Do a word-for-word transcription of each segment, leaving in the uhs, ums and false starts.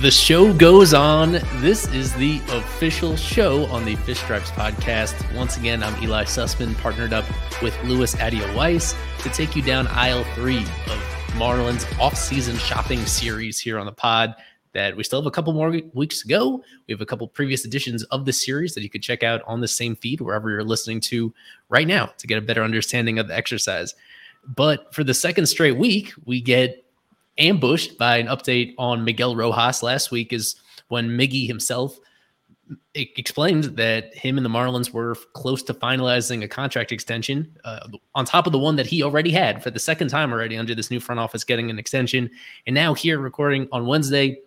The show goes on. This is the official show on the Fish Stripes podcast. Once again, I'm Eli Sussman, partnered up with Louis Adia Weiss to take you down aisle three of Marlins off-season shopping series here on the pod. That we still have a couple more weeks to go. We have a couple previous editions of the series that you could check out on the same feed wherever you're listening to right now to get a better understanding of the exercise. But for the second straight week, we get ambushed by an update on Miguel Rojas. Last week is when Miggy himself explained that him and the Marlins were close to finalizing a contract extension uh, on top of the one that he already had for the second time already under this new front office getting an extension. And now here recording on Wednesday,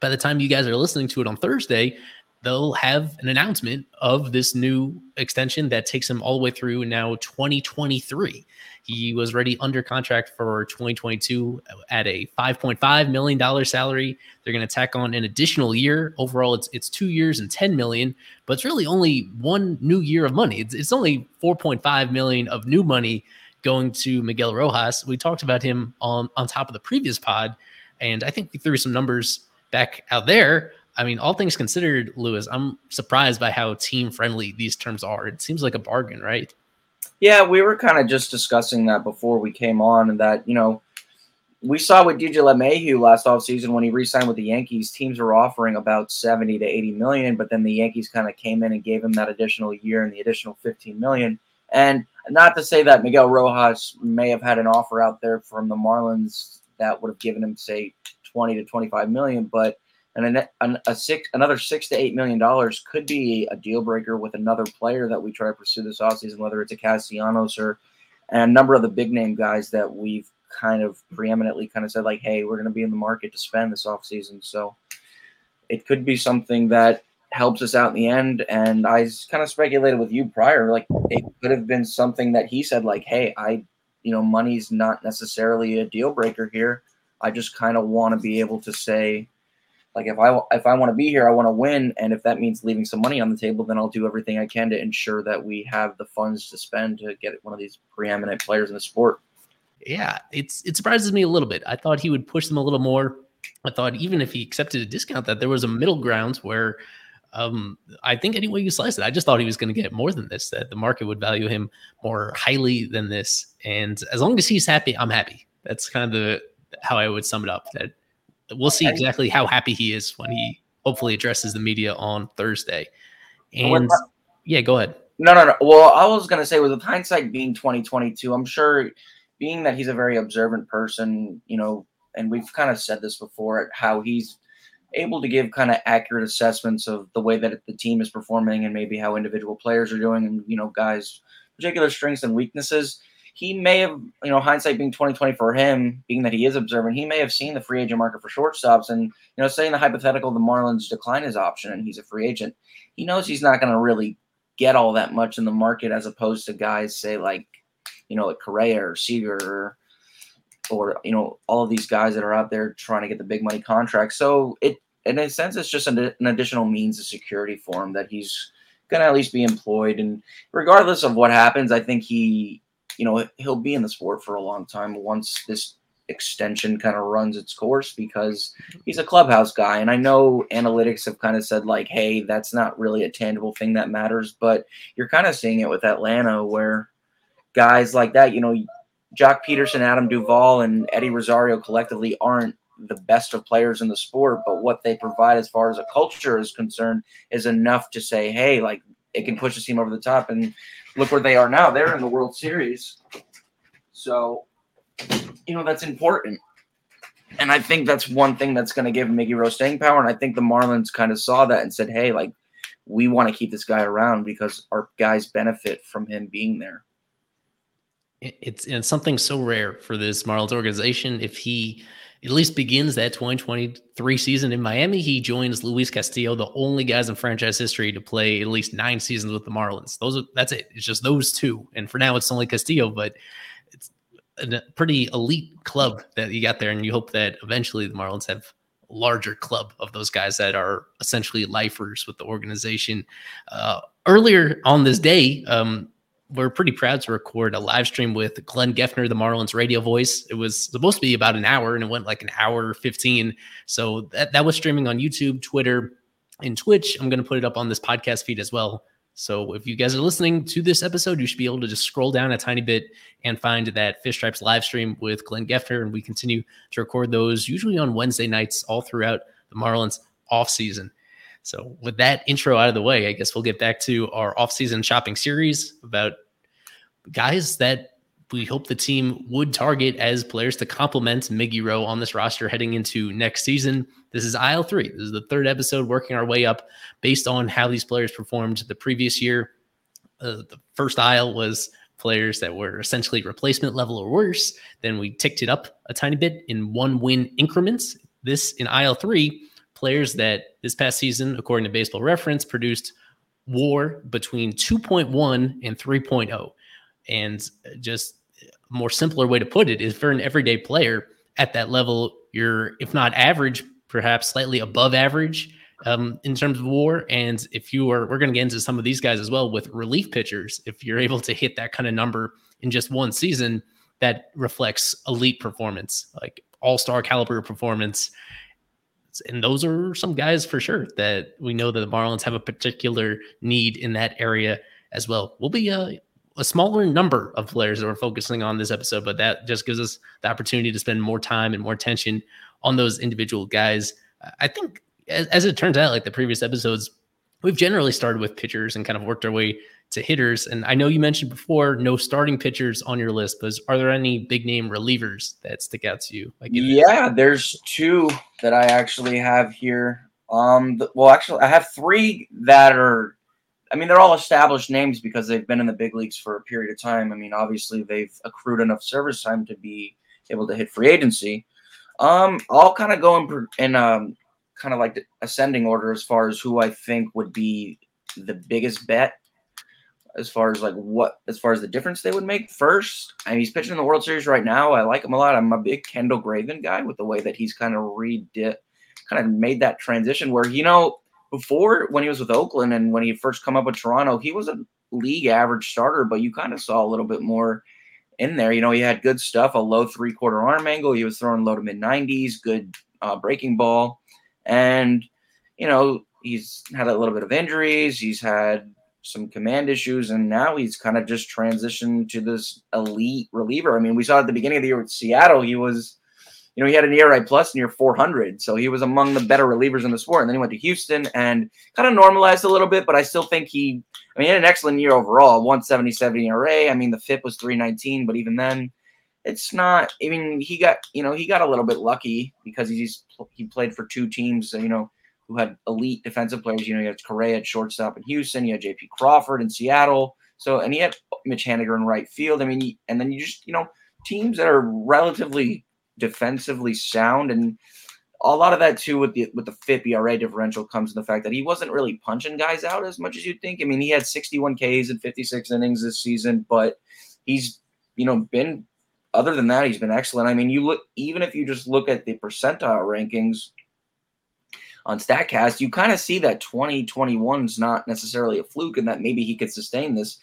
by the time you guys are listening to it on Thursday, they'll have an announcement of this new extension that takes him all the way through now twenty twenty-three. He was already under contract for twenty twenty-two at a five point five million dollars salary. They're going to tack on an additional year. Overall, it's it's two years and ten million dollars, but it's really only one new year of money. It's, it's only four point five million dollars of new money going to Miguel Rojas. We talked about him on, on top of the previous pod, and I think we threw some numbers back out there. I mean, all things considered, Louis, I'm surprised by how team-friendly these terms are. It seems like a bargain, right? Yeah, we were kind of just discussing that before we came on, and that, you know, we saw with D J LeMahieu last offseason when he re-signed with the Yankees, teams were offering about seventy to eighty million dollars, but then the Yankees kind of came in and gave him that additional year and the additional fifteen million dollars. And not to say that Miguel Rojas may have had an offer out there from the Marlins that would have given him, say, twenty to twenty-five million dollars, but And a, a six, another six to eight million dollars could be a deal breaker with another player that we try to pursue this offseason, whether it's a Castellanos or and a number of the big name guys that we've kind of preeminently kind of said, like, hey, we're going to be in the market to spend this offseason. So it could be something that helps us out in the end. And I kind of speculated with you prior, like it could have been something that he said, like, hey, I, you know, money's not necessarily a deal breaker here. I just kind of want to be able to say, like, if I if I want to be here, I want to win. And if that means leaving some money on the table, then I'll do everything I can to ensure that we have the funds to spend to get one of these preeminent players in the sport. Yeah, it's it surprises me a little bit. I thought he would push them a little more. I thought even if he accepted a discount, that there was a middle ground where um, I think any way you slice it, I just thought he was going to get more than this, that the market would value him more highly than this. And as long as he's happy, I'm happy. That's kind of the, how I would sum it up. That we'll see exactly how happy he is when he hopefully addresses the media on Thursday. And yeah, go ahead. No, no, no. Well, I was going to say, with hindsight being twenty twenty-two, I'm sure being that he's a very observant person, you know, and we've kind of said this before, how he's able to give kind of accurate assessments of the way that the team is performing and maybe how individual players are doing and, you know, guys' particular strengths and weaknesses. he may have, you know, hindsight being twenty twenty for him, being that he is observant, he may have seen the free agent market for shortstops. And, you know, saying the hypothetical, the Marlins decline his option and he's a free agent, he knows he's not going to really get all that much in the market as opposed to guys, say, like, you know, like Correa or Seager or, or, you know, all of these guys that are out there trying to get the big money contracts. So it, in a sense, it's just an, an additional means of security for him that he's going to at least be employed. And regardless of what happens, I think he, you know, he'll be in the sport for a long time once this extension kind of runs its course, because he's a clubhouse guy. And I know analytics have kind of said, like, hey, that's not really a tangible thing that matters, but you're kind of seeing it with Atlanta where guys like that, you know, Jock Peterson, Adam Duvall, and Eddie Rosario collectively aren't the best of players in the sport, but what they provide as far as a culture is concerned is enough to say, hey, like, it can push the team over the top, and look where they are now. They're in the World Series. So, you know, that's important. And I think that's one thing that's going to give Miggy Rowe staying power, and I think the Marlins kind of saw that and said, hey, like, we want to keep this guy around because our guys benefit from him being there. It's, it's something so rare for this Marlins organization. If he at least begins that twenty twenty-three season in Miami, he joins Luis Castillo, the only guys in franchise history to play at least nine seasons with the Marlins. Those are, that's it. It's just those two. And for now, it's only Castillo, but it's a pretty elite club that you got there. And you hope that eventually the Marlins have a larger club of those guys that are essentially lifers with the organization. Uh, earlier on this day, um, we're pretty proud to record a live stream with Glenn Geffner, the Marlins radio voice. It was supposed to be about an hour, and it went like an hour fifteen. So that, that was streaming on YouTube, Twitter, and Twitch. I'm going to put it up on this podcast feed as well. So if you guys are listening to this episode, you should be able to just scroll down a tiny bit and find that Fish Stripes live stream with Glenn Geffner. And we continue to record those usually on Wednesday nights all throughout the Marlins offseason. So with that intro out of the way, I guess we'll get back to our off-season shopping series about guys that we hope the team would target as players to complement Miggy Rowe on this roster heading into next season. This is aisle three. This is the third episode, working our way up based on how these players performed the previous year. Uh, the first aisle was players that were essentially replacement level or worse. Then we ticked it up a tiny bit in one-win increments. This in aisle three, players that this past season, according to Baseball Reference, produced WAR between two point one and three point oh. And just a more simpler way to put it is, for an everyday player at that level, you're, if not average, perhaps slightly above average um, in terms of WAR. And if you are, we're going to get into some of these guys as well with relief pitchers. If you're able to hit that kind of number in just one season, that reflects elite performance, like all-star caliber performance. And those are some guys for sure that we know that the Marlins have a particular need in that area as well. We'll be a, a smaller number of players that we're focusing on this episode, but that just gives us the opportunity to spend more time and more attention on those individual guys. I think as, as it turns out, like the previous episodes, we've generally started with pitchers and kind of worked our way to hitters. And I know you mentioned before, no starting pitchers on your list, but are there any big name relievers that stick out to you? Like, yeah, there's two that I actually have here. Um, well, actually I have three that are, I mean, they're all established names because they've been in the big leagues for a period of time. I mean, obviously they've accrued enough service time to be able to hit free agency. Um, I'll kind of go in, in um, kind of like ascending order as far as who I think would be the biggest bet. As far as like what, as far as the difference they would make. First, I mean, he's pitching in the World Series right now. I like him a lot. I'm a big Kendall Graveman guy with the way that he's kind of re kind of made that transition where, you know, before when he was with Oakland and when he first come up with Toronto, he was a league average starter, but you kind of saw a little bit more in there. You know, he had good stuff, a low three quarter arm angle. He was throwing low to mid nineties, good uh, breaking ball. And, you know, he's had a little bit of injuries. He's had some command issues, and now he's kind of just transitioned to this elite reliever. I mean, we saw at the beginning of the year with Seattle, he was, you know, he had an E R A plus near four hundred. So he was among the better relievers in the sport. And then he went to Houston and kind of normalized a little bit, but I still think he, I mean, he had an excellent year overall, one seventy-seven E R A. I mean, the F I P was three nineteen, but even then it's not, I mean, he got, you know, he got a little bit lucky because he's, he played for two teams, you know, who had elite defensive players. You know, you had Correa at shortstop in Houston. You had J P Crawford in Seattle. So, and he had Mitch Haniger in right field. I mean, he, and then you just, you know, teams that are relatively defensively sound, and a lot of that too with the with the F I P E R A differential comes to the fact that he wasn't really punching guys out as much as you'd think. I mean, he had sixty-one Ks in fifty-six innings this season, but he's, you know, been, other than that, he's been excellent. I mean, you look, even if you just look at the percentile rankings on StatCast, you kind of see that twenty twenty-one is not necessarily a fluke, and that maybe he could sustain this.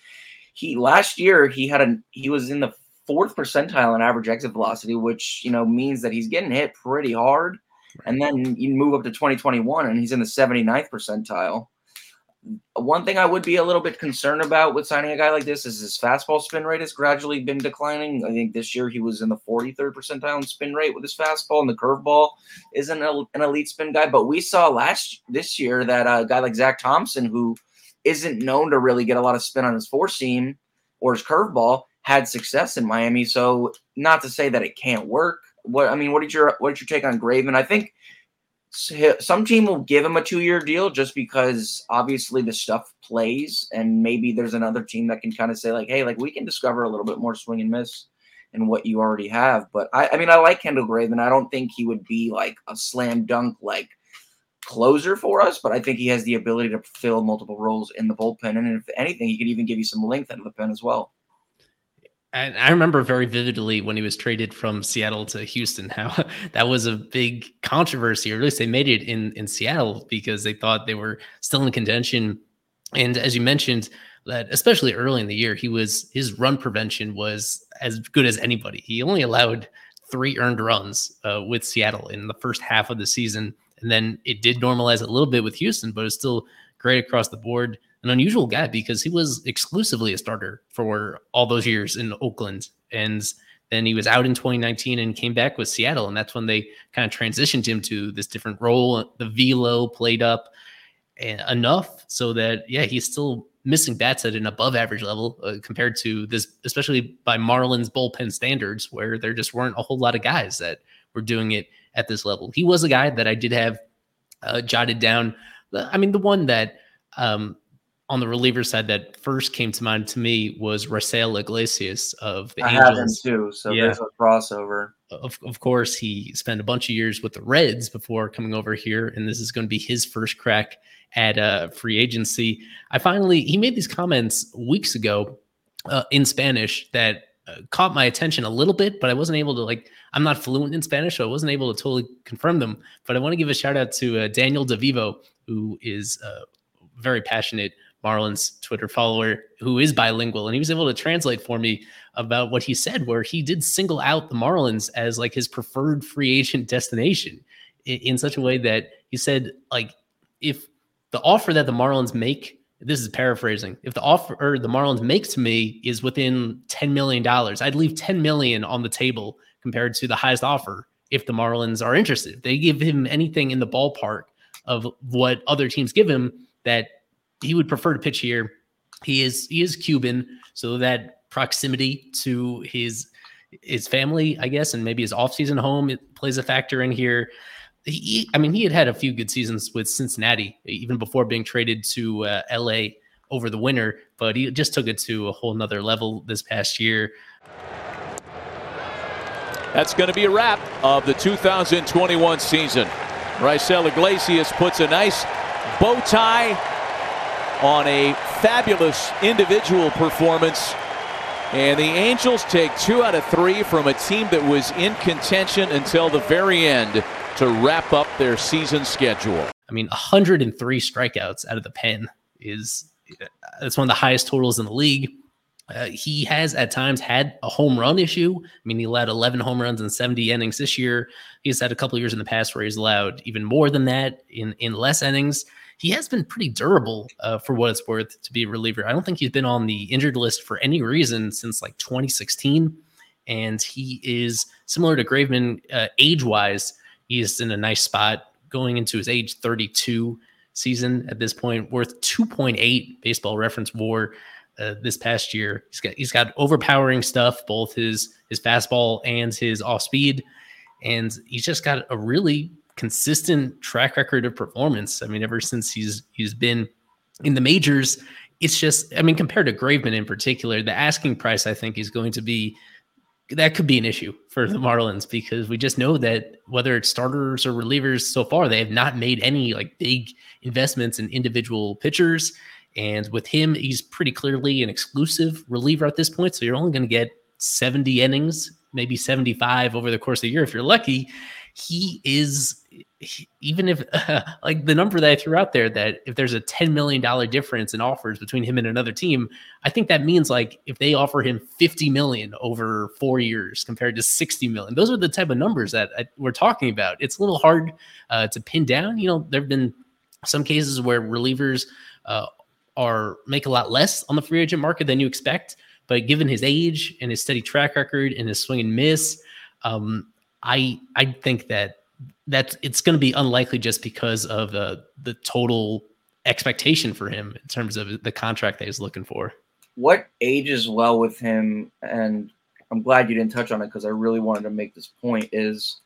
He last year he had a he was in the fourth percentile in average exit velocity, which, you know, means that he's getting hit pretty hard. And then you move up to twenty twenty-one and he's in the seventy-ninth percentile. One thing I would be a little bit concerned about with signing a guy like this is his fastball spin rate has gradually been declining. I think this year he was in the forty-third percentile in spin rate with his fastball, and the curveball isn't an elite spin guy. But we saw last this year that a guy like Zach Thompson, who isn't known to really get a lot of spin on his four seam or his curveball, had success in Miami. So not to say that it can't work. What I mean, what did your what did your take on Graveman? I think some team will give him a two-year deal just because obviously the stuff plays, and maybe there's another team that can kind of say like, hey, like we can discover a little bit more swing and miss in what you already have. But I, I mean, I like Kendall Graveman. I don't think he would be like a slam dunk like closer for us, but I think he has the ability to fill multiple roles in the bullpen. And if anything, he could even give you some length out of the pen as well. And I remember very vividly when he was traded from Seattle to Houston, how that was a big controversy, or at least they made it in, in Seattle because they thought they were still in contention. And as you mentioned, that especially early in the year, he was his run prevention was as good as anybody. He only allowed three earned runs uh, with Seattle in the first half of the season. And then it did normalize a little bit with Houston, but it's still great across the board. An unusual guy because he was exclusively a starter for all those years in Oakland. And then he was out in twenty nineteen and came back with Seattle. And that's when they kind of transitioned him to this different role. The velo played up enough so that, yeah, he's still missing bats at an above average level uh, compared to this, especially by Marlins bullpen standards, where there just weren't a whole lot of guys that were doing it at this level. He was a guy that I did have uh, jotted down. I mean, the one that, um, on the reliever side that first came to mind to me was Raisel Iglesias of the I Angels. I have him too, so yeah. There's a crossover. Of, of course, he spent a bunch of years with the Reds before coming over here, and this is going to be his first crack at uh, free agency. I finally, he made these comments weeks ago uh, in Spanish that uh, caught my attention a little bit, but I wasn't able to, like, I'm not fluent in Spanish, so I wasn't able to totally confirm them. But I want to give a shout out to uh, Daniel DeVivo, who is a uh, very passionate Marlins Twitter follower who is bilingual, and he was able to translate for me about what he said, where he did single out the Marlins as like his preferred free agent destination in, in such a way that he said, like, if the offer that the Marlins make, this is paraphrasing, if the offer or the Marlins make to me is within ten million dollars, I'd leave ten million dollars on the table compared to the highest offer. If the Marlins are interested, if they give him anything in the ballpark of what other teams give him, that he would prefer to pitch here. He is he is Cuban, so that proximity to his his family, I guess, and maybe his offseason home, it plays a factor in here. He, I mean, he had had a few good seasons with Cincinnati, even before being traded to uh, L A over the winter, but he just took it to a whole nother level this past year. That's going to be a wrap of the two thousand twenty-one season. Raisel Iglesias puts a nice bow tie on a fabulous individual performance. And the Angels take two out of three from a team that was in contention until the very end to wrap up their season schedule. I mean, one hundred three strikeouts out of the pen is that's one of the highest totals in the league. Uh, he has at times had a home run issue. I mean, he allowed eleven home runs in seventy innings this year. He's had a couple of years in the past where he's allowed even more than that in, in less innings. He has been pretty durable uh, for what it's worth to be a reliever. I don't think he's been on the injured list for any reason since like twenty sixteen. And he is similar to Graveman uh, age-wise. He is in a nice spot going into his age thirty-two season at this point, worth two point eight baseball reference war uh, this past year. He's got he's got overpowering stuff, both his, his fastball and his off-speed. And he's just got a really consistent track record of performance. I mean, ever since he's he's been in the majors, it's just, I mean, compared to Graveman in particular, the asking price, I think, is going to be, that could be an issue for the Marlins, because we just know that whether it's starters or relievers, so far they have not made any like big investments in individual pitchers. And with him, he's pretty clearly an exclusive reliever at this point. So you're only going to get seventy innings, maybe seventy-five over the course of the year if you're lucky. He is, he, even if uh, like the number that I threw out there, that if there's a ten million dollars difference in offers between him and another team, I think that means like if they offer him fifty million dollars over four years compared to sixty million dollars, those are the type of numbers that I, we're talking about. It's a little hard uh, to pin down. You know, there've been some cases where relievers uh, are make a lot less on the free agent market than you expect, but given his age and his steady track record and his swing and miss, um, I I think that that's, it's going to be unlikely just because of uh, the total expectation for him in terms of the contract that he's looking for. What ages well with him, and I'm glad you didn't touch on it because I really wanted to make this point, is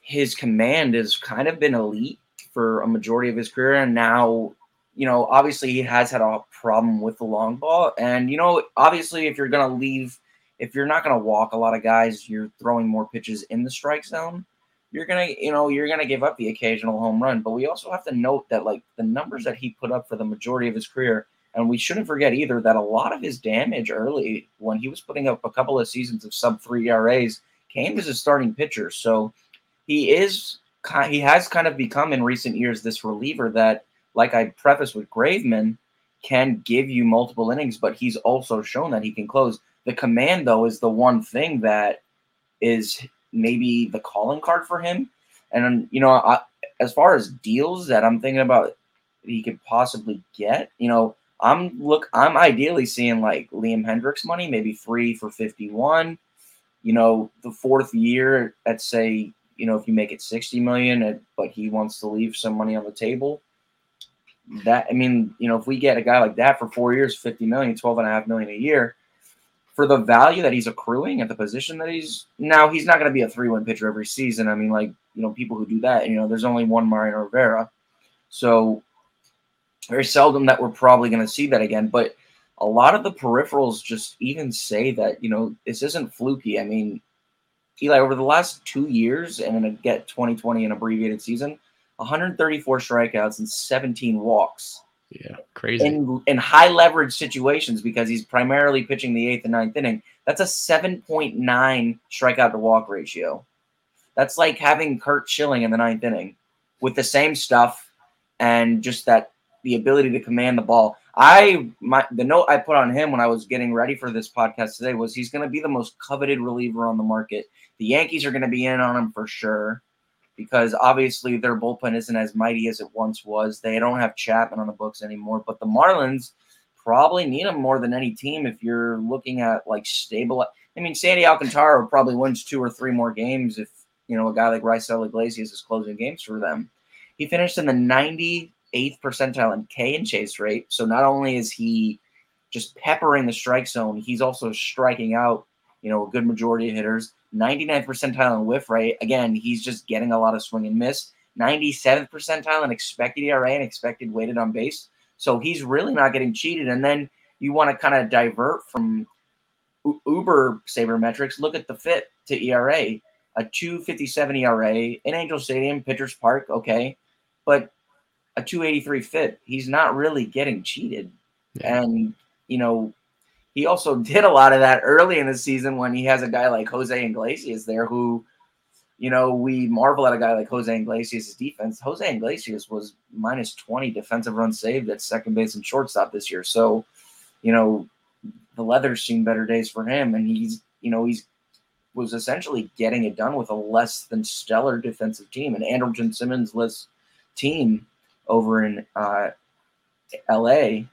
his command has kind of been elite for a majority of his career. And now, you know, obviously he has had a problem with the long ball. And, you know, obviously if you're going to leave – if you're not going to walk a lot of guys, you're throwing more pitches in the strike zone. You're going to, you know, you're going to give up the occasional home run, but we also have to note that like the numbers that he put up for the majority of his career, and we shouldn't forget either that a lot of his damage early when he was putting up a couple of seasons of sub three E R As came as a starting pitcher. So he is, he has kind of become in recent years this reliever that, like I prefaced with Graveman, can give you multiple innings, but he's also shown that he can close. The command, though, is the one thing that is maybe the calling card for him. And, you know, I, as far as deals that I'm thinking about he could possibly get, you know, I'm look, I'm ideally seeing like Liam Hendricks money, maybe three for fifty-one, you know, the fourth year at say, you know, if you make it sixty million, but he wants to leave some money on the table. That, I mean, you know, if we get a guy like that for four years, fifty million, twelve and a half million a year, for the value that he's accruing at the position that he's now, he's not going to be a three-win pitcher every season. I mean, like, you know, people who do that, you know, there's only one Mariano Rivera. So very seldom that we're probably going to see that again. But a lot of the peripherals just even say that, you know, this isn't fluky. I mean, Eli, over the last two years and then get twenty twenty an abbreviated season, one hundred thirty-four strikeouts and seventeen walks. Yeah, crazy. In, in high leverage situations, because he's primarily pitching the eighth and ninth inning, that's a seven point nine strikeout to walk ratio. That's like having Curt Schilling in the ninth inning with the same stuff and just that the ability to command the ball. I my the note I put on him when I was getting ready for this podcast today was he's going to be the most coveted reliever on the market. The Yankees are going to be in on him for sure, because obviously their bullpen isn't as mighty as it once was. They don't have Chapman on the books anymore, but the Marlins probably need him more than any team if you're looking at, like, stable. I mean, Sandy Alcantara probably wins two or three more games if, you know, a guy like Raisel Iglesias is closing games for them. He finished in the ninety-eighth percentile in K and chase rate, so not only is he just peppering the strike zone, he's also striking out, you know, a good majority of hitters. ninety-ninth percentile in whiff rate. Again, he's just getting a lot of swing and miss. ninety-seventh percentile in expected E R A and expected weighted on base. So he's really not getting cheated. And then you want to kind of divert from u- Uber sabermetrics. Look at the fit to E R A. A two fifty-seven E R A in Angel Stadium, Pitchers Park, okay. But a two eighty-three fit. He's not really getting cheated. Yeah. And, you know, he also did a lot of that early in the season when he has a guy like Jose Iglesias there who, you know, we marvel at a guy like Jose Iglesias' defense. Jose Iglesias was minus twenty defensive runs saved at second base and shortstop this year. So, you know, the leather's seen better days for him. And he's, you know, he's was essentially getting it done with a less than stellar defensive team, an Andrelton Simmons-less team over in uh, L A,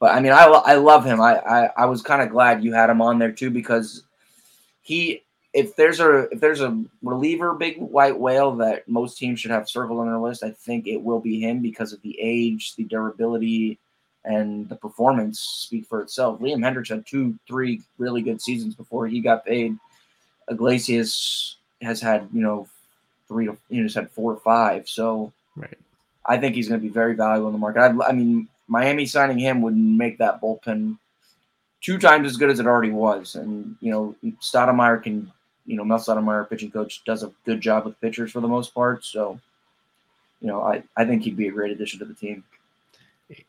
But, I mean, I, I love him. I, I, I was kind of glad you had him on there, too, because he if there's a if there's a reliever big white whale that most teams should have circled on their list, I think it will be him because of the age, the durability, and the performance speak for itself. Liam Hendricks had two, three really good seasons before he got paid. Iglesias has had, you know, three – he just had four or five. So right. I think he's going to be very valuable in the market. I, I mean – Miami signing him would make that bullpen two times as good as it already was. And, you know, Stottlemyre can, you know, Mel Stottlemyre, pitching coach, does a good job with pitchers for the most part. So, you know, I, I think he'd be a great addition to the team.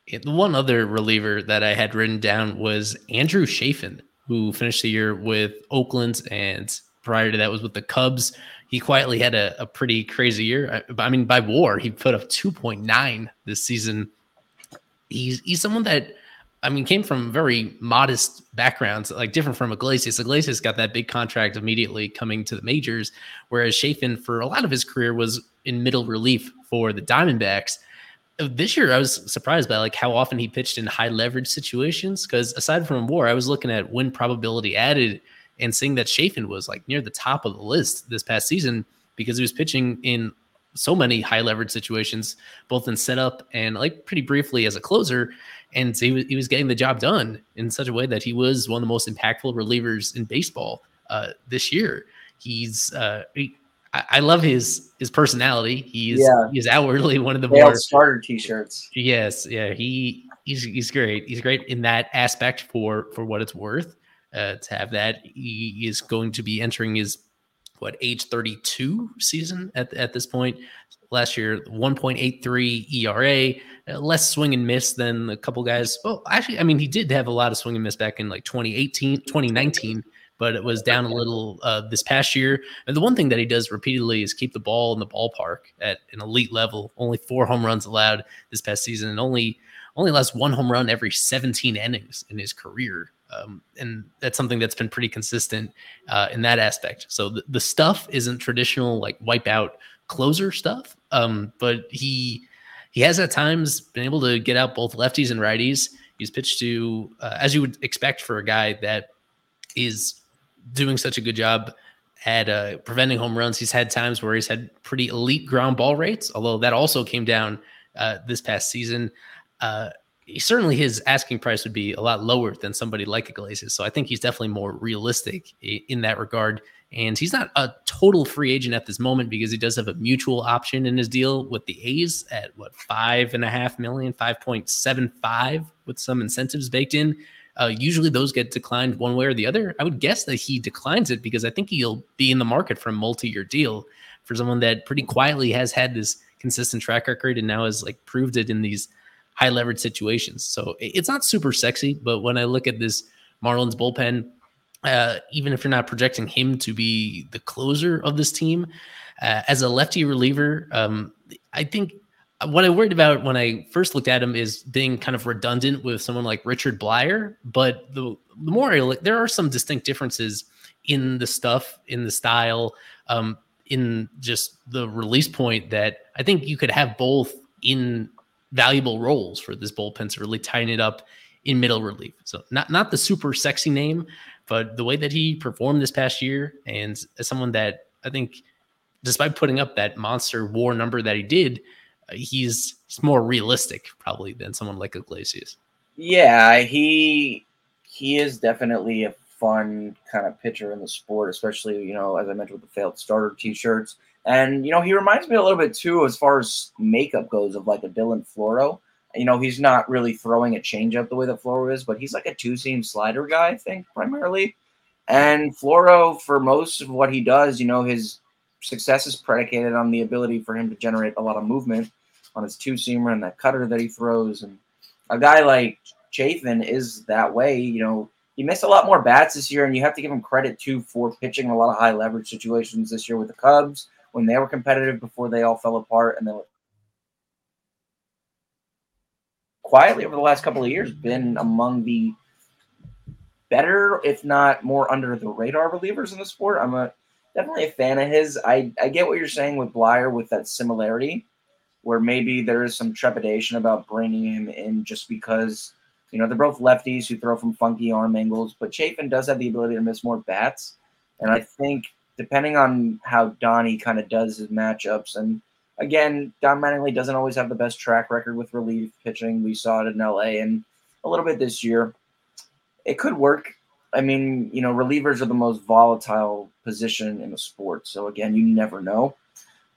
The one other reliever that I had written down was Andrew Chafin, who finished the year with Oakland, and prior to that was with the Cubs. He quietly had a, a pretty crazy year. I, I mean, by WAR, he put up two point nine this season. He's he's someone that, I mean, came from very modest backgrounds, like different from Iglesias. Iglesias got that big contract immediately coming to the majors, whereas Chafin, for a lot of his career, was in middle relief for the Diamondbacks. This year, I was surprised by like how often he pitched in high leverage situations, because aside from WAR, I was looking at win probability added and seeing that Chafin was like near the top of the list this past season because he was pitching in so many high leverage situations, both in setup and like pretty briefly as a closer. And he was, he was getting the job done in such a way that he was one of the most impactful relievers in baseball uh, this year. He's uh, he, I love his his personality. He's yeah. he's outwardly one of the more starter t-shirts. Yes, yeah, he he's he's great. He's great in that aspect for for what it's worth. Uh, to have that, he is going to be entering his what age thirty-two season at at this point. Last year, one point eight three E R A, less swing and miss than a couple guys. Well, actually, I mean, he did have a lot of swing and miss back in like twenty eighteen, twenty nineteen. But it was down a little uh, this past year. And the one thing that he does repeatedly is keep the ball in the ballpark at an elite level. Only four home runs allowed this past season, and only only allows one home run every seventeen innings in his career. Um, and that's something that's been pretty consistent uh, in that aspect. So the, the stuff isn't traditional like wipeout closer stuff, um, but he he has at times been able to get out both lefties and righties. He's pitched to, uh, as you would expect for a guy that is doing such a good job at uh, preventing home runs. He's had times where he's had pretty elite ground ball rates, although that also came down uh, this past season. Uh, he, certainly his asking price would be a lot lower than somebody like Iglesias. So I think he's definitely more realistic in, in that regard. And he's not a total free agent at this moment because he does have a mutual option in his deal with the A's at what, five and a half million, five point seven five with some incentives baked in. Uh, usually those get declined one way or the other. I would guess that he declines it because I think he'll be in the market for a multi-year deal for someone that pretty quietly has had this consistent track record and now has like proved it in these high leverage situations. So it's not super sexy, but when I look at this Marlins bullpen, uh, even if you're not projecting him to be the closer of this team, uh, as a lefty reliever, um, I think what I worried about when I first looked at him is being kind of redundant with someone like Richard Bleier, but the, the more I look, there are some distinct differences in the stuff, in the style, um, in just the release point that I think you could have both in valuable roles for this bullpen to really tighten it up in middle relief. So not, not the super sexy name, but the way that he performed this past year, and as someone that I think, despite putting up that monster WAR number that he did, He's, he's more realistic probably than someone like Iglesias. Yeah, he he is definitely a fun kind of pitcher in the sport, especially, you know, as I mentioned with the failed starter t-shirts. And, you know, he reminds me a little bit too, as far as makeup goes, of like a Dylan Floro. You know, he's not really throwing a changeup the way that Floro is, but he's like a two-seam slider guy, I think, primarily. And Floro, for most of what he does, you know, his success is predicated on the ability for him to generate a lot of movement on his two-seamer and that cutter that he throws. And a guy like Chafin is that way. You know, he missed a lot more bats this year, and you have to give him credit, too, for pitching a lot of high-leverage situations this year with the Cubs when they were competitive before they all fell apart. And then quietly over the last couple of years been among the better, if not more under-the-radar relievers in the sport. I'm a, definitely a fan of his. I, I get what you're saying with Bleier with that similarity, where maybe there is some trepidation about bringing him in just because, you know, they're both lefties who throw from funky arm angles, but Chafin does have the ability to miss more bats. And I think depending on how Donnie kind of does his matchups, and again, Don Mattingly doesn't always have the best track record with relief pitching. We saw it in L A and a little bit this year. It could work. I mean, you know, relievers are the most volatile position in the sport. So again, you never know.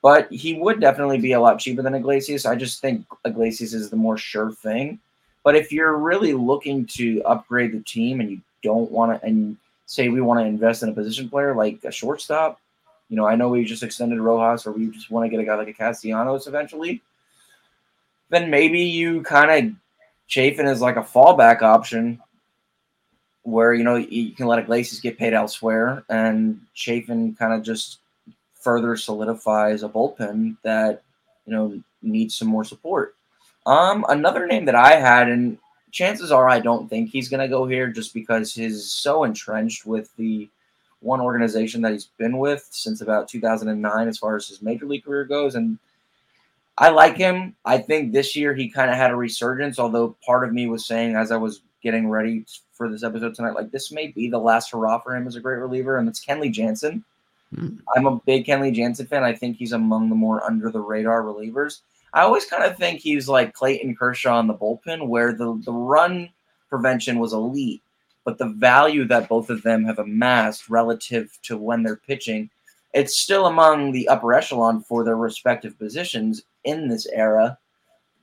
But he would definitely be a lot cheaper than Iglesias. I just think Iglesias is the more sure thing. But if you're really looking to upgrade the team and you don't want to, and say we want to invest in a position player like a shortstop, you know, I know we just extended Rojas, or we just want to get a guy like a Castellanos eventually, then maybe you kind of Chafin is like a fallback option where, you know, you can let Iglesias get paid elsewhere, and Chafin kind of just further solidifies a bullpen that, you know, needs some more support. Um, another name that I had, and chances are I don't think he's going to go here just because he's so entrenched with the one organization that he's been with since about two thousand nine as far as his major league career goes. And I like him. I think this year he kind of had a resurgence, although part of me was saying as I was getting ready for this episode tonight, like, this may be the last hurrah for him as a great reliever, and it's Kenley Jansen. Mm-hmm. I'm a big Kenley Jansen fan. I think he's among the more under-the-radar relievers. I always kind of think he's like Clayton Kershaw in the bullpen, where the, the run prevention was elite, but the value that both of them have amassed relative to when they're pitching, it's still among the upper echelon for their respective positions in this era.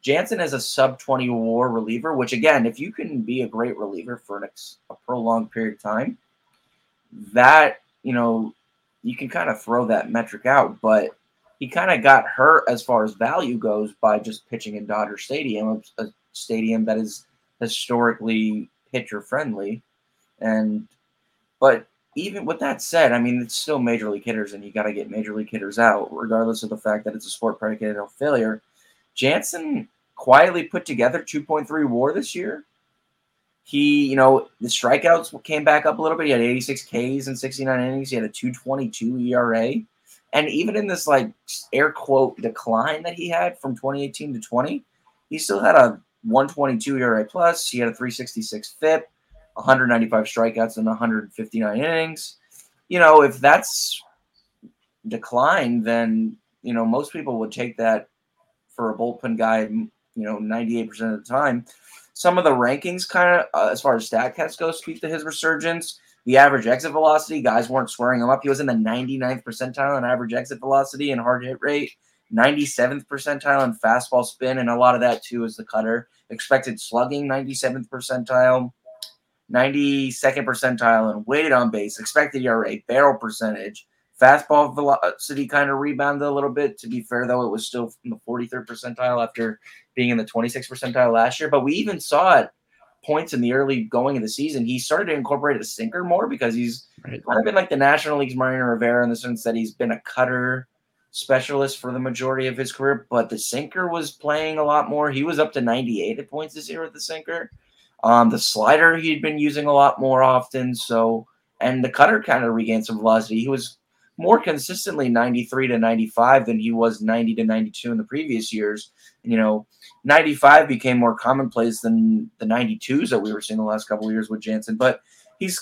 Jansen is a sub twenty war reliever, which, again, if you can be a great reliever for an ex, a prolonged period of time, that, you know, you can kind of throw that metric out, but he kind of got hurt as far as value goes by just pitching in Dodger Stadium, a stadium that is historically pitcher-friendly. And but even with that said, I mean, it's still major league hitters, and you got to get major league hitters out, regardless of the fact that it's a sport predicated on failure. Jansen quietly put together two point three war this year. He, you know, the strikeouts came back up a little bit. He had eighty-six Ks in sixty-nine innings. He had a two twenty-two E R A. And even in this, like, air quote decline that he had from twenty eighteen to twenty, he still had a one twenty-two E R A plus. He had a three sixty-six F I P, one ninety-five strikeouts, and one fifty-nine innings. You know, if that's decline, then, you know, most people would take that for a bullpen guy, you know, ninety-eight percent of the time. Some of the rankings kind of, uh, as far as StatCast goes, speak to his resurgence. The average exit velocity, guys weren't swearing him up. He was in the ninety-ninth percentile on average exit velocity and hard hit rate, ninety-seventh percentile on fastball spin, and a lot of that, too, is the cutter. Expected slugging, ninety-seventh percentile, ninety-second percentile, and weighted on base. Expected E R A, barrel percentage. Fastball velocity kind of rebounded a little bit. To be fair, though, it was still in the forty-third percentile after being in the twenty-sixth percentile last year, but we even saw it. Points in the early going of the season, he started to incorporate a sinker more because he's right. kind of been like the National League's Mariano Rivera in the sense that he's been a cutter specialist for the majority of his career, but the sinker was playing a lot more. He was up to ninety-eight at points this year with the sinker. Um, the slider he'd been using a lot more often, so and the cutter kind of regained some velocity. He was more consistently ninety-three to ninety-five than he was ninety to ninety-two in the previous years. You know, ninety-five became more commonplace than the ninety-twos that we were seeing the last couple of years with Jansen. But he's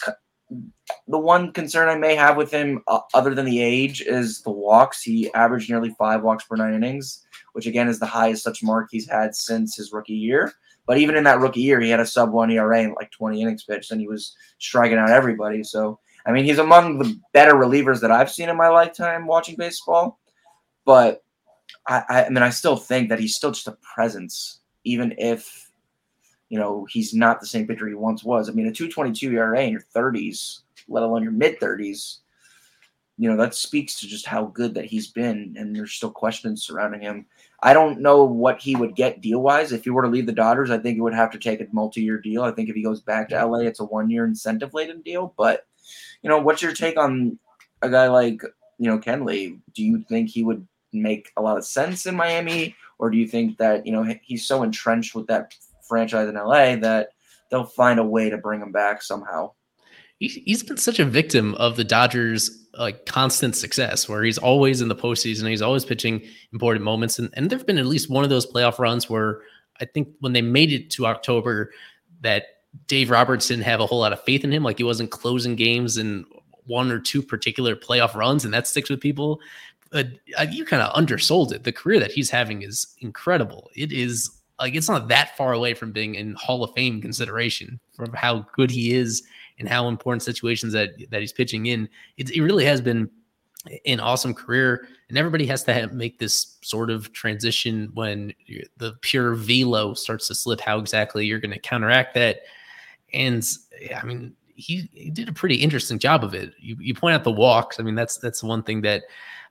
the one concern I may have with him, uh, other than the age, is the walks. He averaged nearly five walks per nine innings, which again is the highest such mark he's had since his rookie year. But even in that rookie year, he had a sub one E R A in like twenty innings pitched, and he was striking out everybody. So, I mean, he's among the better relievers that I've seen in my lifetime watching baseball. But, I, I mean, I still think that he's still just a presence, even if, you know, he's not the same pitcher he once was. I mean, a two twenty-two E R A in your thirties, let alone your mid-thirties, you know, that speaks to just how good that he's been, and there's still questions surrounding him. I don't know what he would get deal-wise. If he were to leave the Dodgers, I think he would have to take a multi-year deal. I think if he goes back to L A, it's a one-year incentive-laden deal. But, you know, what's your take on a guy like, you know, Kenley? Do you think he would make a lot of sense in Miami, or do you think that, you know, he's so entrenched with that franchise in L A that they'll find a way to bring him back somehow? He's been such a victim of the Dodgers' like constant success, where he's always in the postseason and he's always pitching important moments. And, and there've been at least one of those playoff runs where I think when they made it to October, that Dave Roberts didn't have a whole lot of faith in him. Like, he wasn't closing games in one or two particular playoff runs, and that sticks with people. Uh, you kind of undersold it. The career that he's having is incredible. It is like, it's not that far away from being in Hall of Fame consideration from how good he is and how important situations that, that he's pitching in. It, it really has been an awesome career, and everybody has to have, make this sort of transition when the pure velo starts to slip, how exactly you're going to counteract that. And I mean, he, he did a pretty interesting job of it. You, you point out the walks. I mean, that's, that's one thing that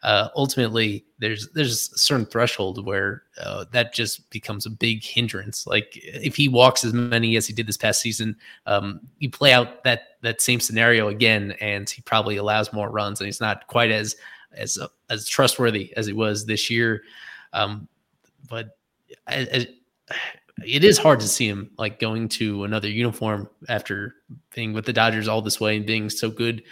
uh, ultimately there's, there's a certain threshold where uh, that just becomes a big hindrance. Like if he walks as many as he did this past season, um, you play out that, that same scenario again, and he probably allows more runs, and he's not quite as, as, uh, as trustworthy as he was this year. Um, but I, I, it is hard to see him like going to another uniform after being with the Dodgers all this way and being so good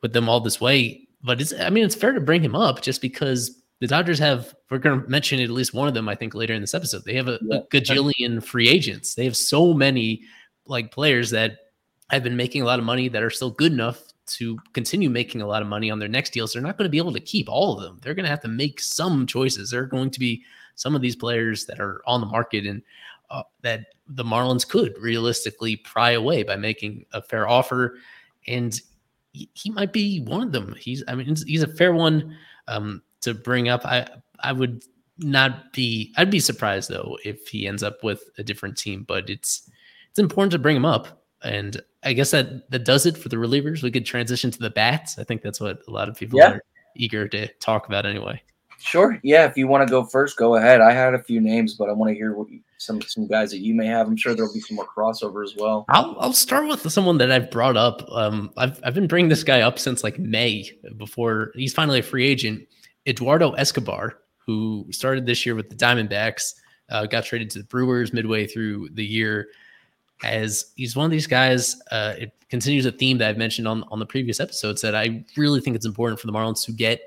with them all this way. But it's, I mean, it's fair to bring him up just because the Dodgers have, we're going to mention at least one of them, I think, later in this episode. They have a, yeah. a gajillion free agents. They have so many like players that have been making a lot of money that are still good enough to continue making a lot of money on their next deals. They're not going to be able to keep all of them. They're going to have to make some choices. There are going to be some of these players that are on the market and Uh, that the Marlins could realistically pry away by making a fair offer, and he, he might be one of them. He's, I mean, he's a fair one um, to bring up. I, I would not be, I'd be surprised though if he ends up with a different team. But it's, it's important to bring him up, and I guess that that does it for the relievers. We could transition to the bats. I think that's what a lot of people yeah. are eager to talk about anyway. Sure. Yeah. If you want to go first, go ahead. I had a few names, but I want to hear what you, some some guys that you may have. I'm sure there'll be some more crossover as well. I'll I'll start with someone that I've brought up. Um, I've I've been bringing this guy up since like May before he's finally a free agent. Eduardo Escobar, who started this year with the Diamondbacks, uh, got traded to the Brewers midway through the year. As he's one of these guys, uh, it continues a theme that I've mentioned on, on the previous episodes that I really think it's important for the Marlins to get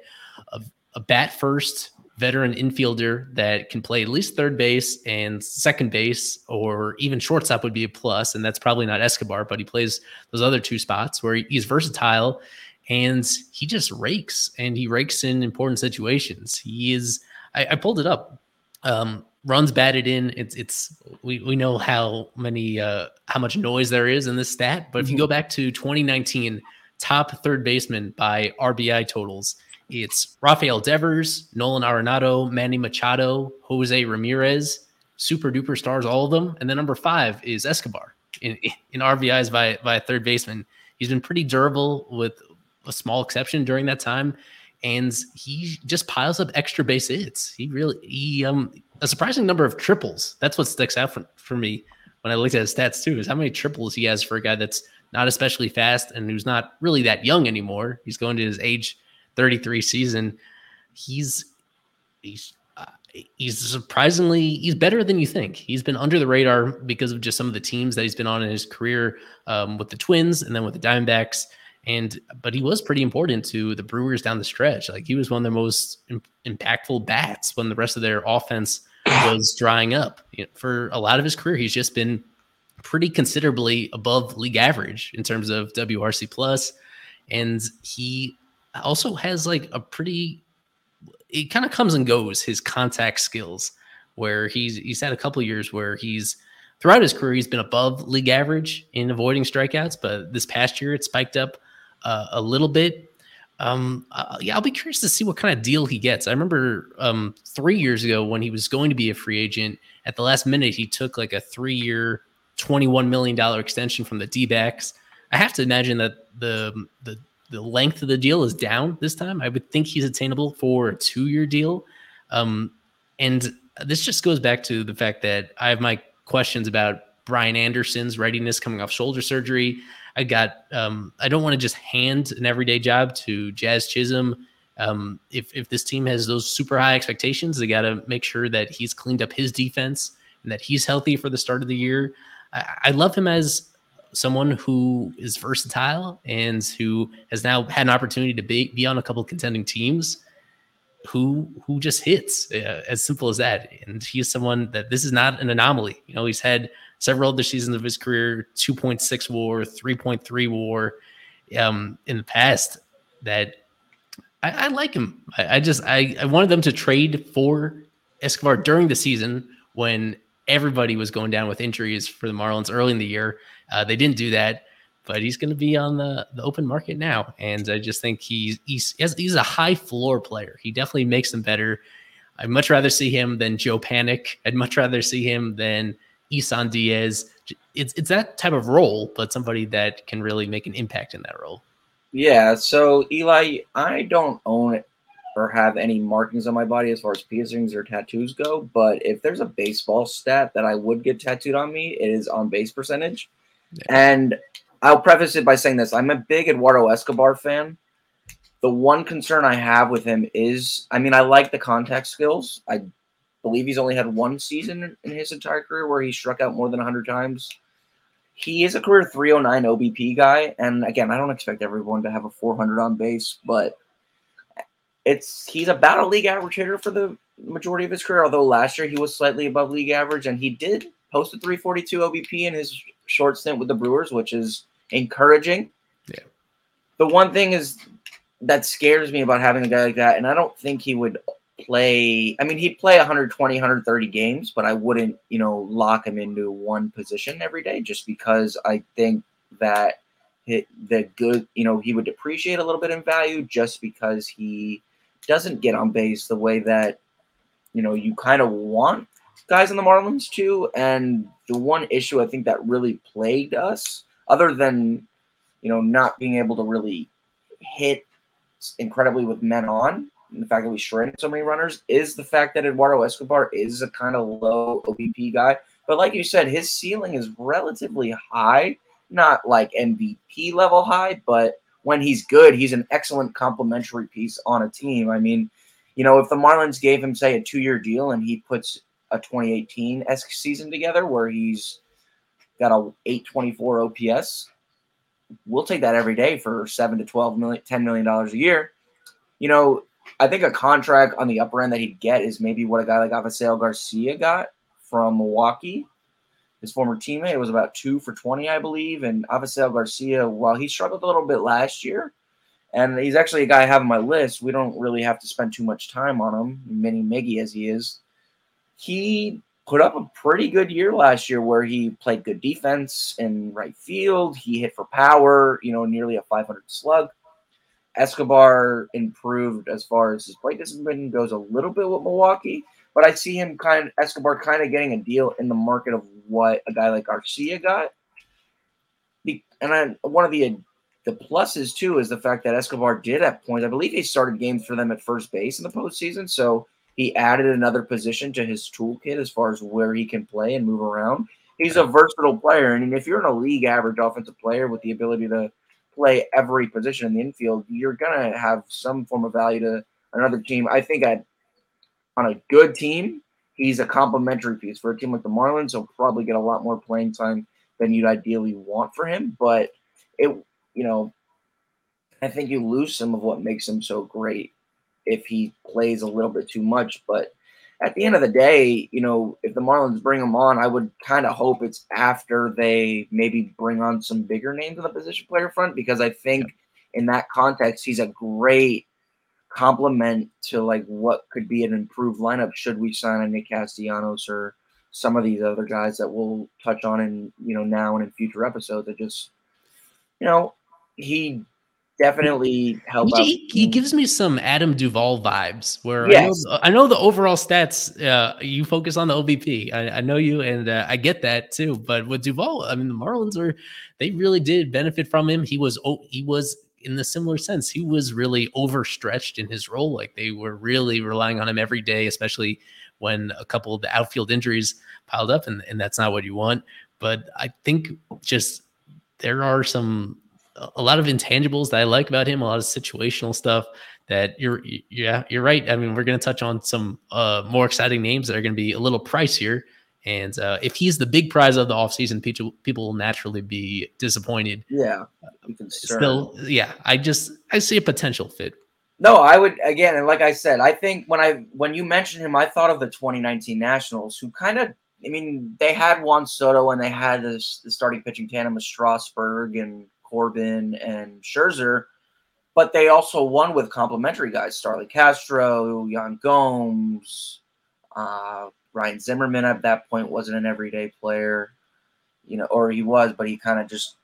a a bat-first veteran infielder that can play at least third base and second base, or even shortstop would be a plus, and that's probably not Escobar, but he plays those other two spots where he's versatile, and he just rakes, and he rakes in important situations. He is – I pulled it up. Um, runs batted in, it's it's we, we know how many uh, – how much noise there is in this stat, but mm-hmm. if you go back to twenty nineteen, top third baseman by R B I totals – it's Rafael Devers, Nolan Arenado, Manny Machado, Jose Ramirez, super duper stars, all of them. And then number five is Escobar in, in R B Is by, by a third baseman. He's been pretty durable with a small exception during that time. And he just piles up extra base hits. He really, he, um, a surprising number of triples. That's what sticks out for, for me when I looked at his stats too, is how many triples he has for a guy that's not especially fast and who's not really that young anymore. He's going to his age thirty-three season. He's he's uh, he's surprisingly he's better than you think. He's been under the radar because of just some of the teams that he's been on in his career, um, with the Twins and then with the Diamondbacks. And but he was pretty important to the Brewers down the stretch. Like he was one of their most imp- impactful bats when the rest of their offense was drying up. You know, for a lot of his career, he's just been pretty considerably above league average in terms of W R C plus, and he also has like a pretty, it kind of comes and goes, his contact skills, where he's he's had a couple of years where he's, throughout his career, he's been above league average in avoiding strikeouts, but this past year it spiked up uh, a little bit. Um, uh, yeah, I'll be curious to see what kind of deal he gets. I remember um, three years ago when he was going to be a free agent, at the last minute he took like a three-year, twenty-one million dollars extension from the D-backs. I have to imagine that the the The length of the deal is down this time. I would think he's attainable for a two-year deal. Um, and this just goes back to the fact that I have my questions about Brian Anderson's readiness coming off shoulder surgery. I got, um, I don't want to just hand an everyday job to Jazz Chisholm. Um, if, if this team has those super high expectations, they got to make sure that he's cleaned up his defense and that he's healthy for the start of the year. I, I love him as someone who is versatile and who has now had an opportunity to be, be on a couple of contending teams who, who just hits, uh, as simple as that. And he is someone that this is not an anomaly. You know, he's had several other seasons of his career, two point six war, three point three war, um, in the past, that I, I like him. I, I just, I, I wanted them to trade for Escobar during the season when everybody was going down with injuries for the Marlins early in the year. Uh, they didn't do that. but he's going to be on the, the open market now. And I just think he's, he's, he's a high floor player. He definitely makes them better. I'd much rather see him than Joe Panic. I'd much rather see him than Isan Diaz. It's it's that type of role, but somebody that can really make an impact in that role. Yeah, so Eli, I don't own or have any markings on my body as far as piercings or tattoos go, but if there's a baseball stat that I would get tattooed on me, it is on base percentage. Yeah. And I'll preface it by saying this. I'm a big Eduardo Escobar fan. The one concern I have with him is, I mean, I like the contact skills. I believe he's only had one season in his entire career where he struck out more than one hundred times. He is a career three oh nine O B P guy. And again, I don't expect everyone to have a four hundred on base, but it's he's about a league average hitter for the majority of his career, although last year he was slightly above league average, and he did post a three forty-two O B P in his short stint with the Brewers, which is encouraging. Yeah. The one thing is that scares me about having a guy like that, and I don't think he would play – I mean, he'd play one twenty, one thirty games, but I wouldn't, you know, lock him into one position every day just because I think that the good – you know, he would depreciate a little bit in value just because he – doesn't get on base the way that, you know, you kind of want guys in the Marlins to. And the one issue I think that really plagued us, other than, you know, not being able to really hit incredibly with men on, and the fact that we shredded so many runners, is the fact that Eduardo Escobar is a kind of low O B P guy. But like you said, his ceiling is relatively high, not like M V P level high, but when he's good, he's an excellent complementary piece on a team. I mean, you know, if the Marlins gave him, say, a two-year deal and he puts a twenty eighteen-esque season together where he's got a eight twenty-four O P S, we'll take that every day for seven to twelve million dollars, ten million dollars a year. You know, I think a contract on the upper end that he'd get is maybe what a guy like Avisaíl Garcia got from Milwaukee. His former teammate, it was about two for twenty, I believe. And Avisaíl Garcia, while he struggled a little bit last year, and he's actually a guy I have on my list, we don't really have to spend too much time on him, mini Miggy as he is. He put up a pretty good year last year where he played good defense in right field. He hit for power, you know, nearly a five hundred slug. Escobar improved as far as his plate discipline goes a little bit with Milwaukee. But I see him kind of, Escobar kind of getting a deal in the market of what a guy like Garcia got. And I, one of the the pluses, too, is the fact that Escobar did at points, I believe he started games for them at first base in the postseason. So he added another position to his toolkit as far as where he can play and move around. He's a versatile player. And if you're in a league average offensive player with the ability to play every position in the infield, you're going to have some form of value to another team. I think I'd on a good team, he's a complimentary piece. For a team like the Marlins, he'll probably get a lot more playing time than you'd ideally want for him. But, it, you know, I think you lose some of what makes him so great if he plays a little bit too much. But at the end of the day, you know, if the Marlins bring him on, I would kind of hope it's after they maybe bring on some bigger names in the position player front, because I think in that context, he's a great complement to like what could be an improved lineup should we sign a Nick Castellanos or some of these other guys that we'll touch on in, you know, now and in future episodes. That just, you know, he definitely helped out. He, he gives me some Adam Duvall vibes where yes. I, know, I know the overall stats, uh, you focus on the O B P. I, I know you and uh, I get that too, but with Duvall, I mean, the Marlins are, they really did benefit from him. He was, oh, he was, in the similar sense, he was really overstretched in his role. Like they were really relying on him every day, especially when a couple of the outfield injuries piled up, and, and that's not what you want. But I think just there are some, a lot of intangibles that I like about him, a lot of situational stuff that you're, yeah, you're right. I mean, we're going to touch on some uh, more exciting names that are going to be a little pricier. And uh, if he's the big prize of the offseason, people, people will naturally be disappointed. Yeah. Still, yeah. I just I see a potential fit. No, I would again, and like I said, I think when I when you mentioned him, I thought of the twenty nineteen Nationals, who kind of, I mean, they had Juan Soto and they had this, the starting pitching tandem of Strasburg and Corbin and Scherzer, but they also won with complementary guys: Starley Castro, Yan Gomes, uh. Ryan Zimmerman at that point wasn't an everyday player, you know, or he was, but he kind of just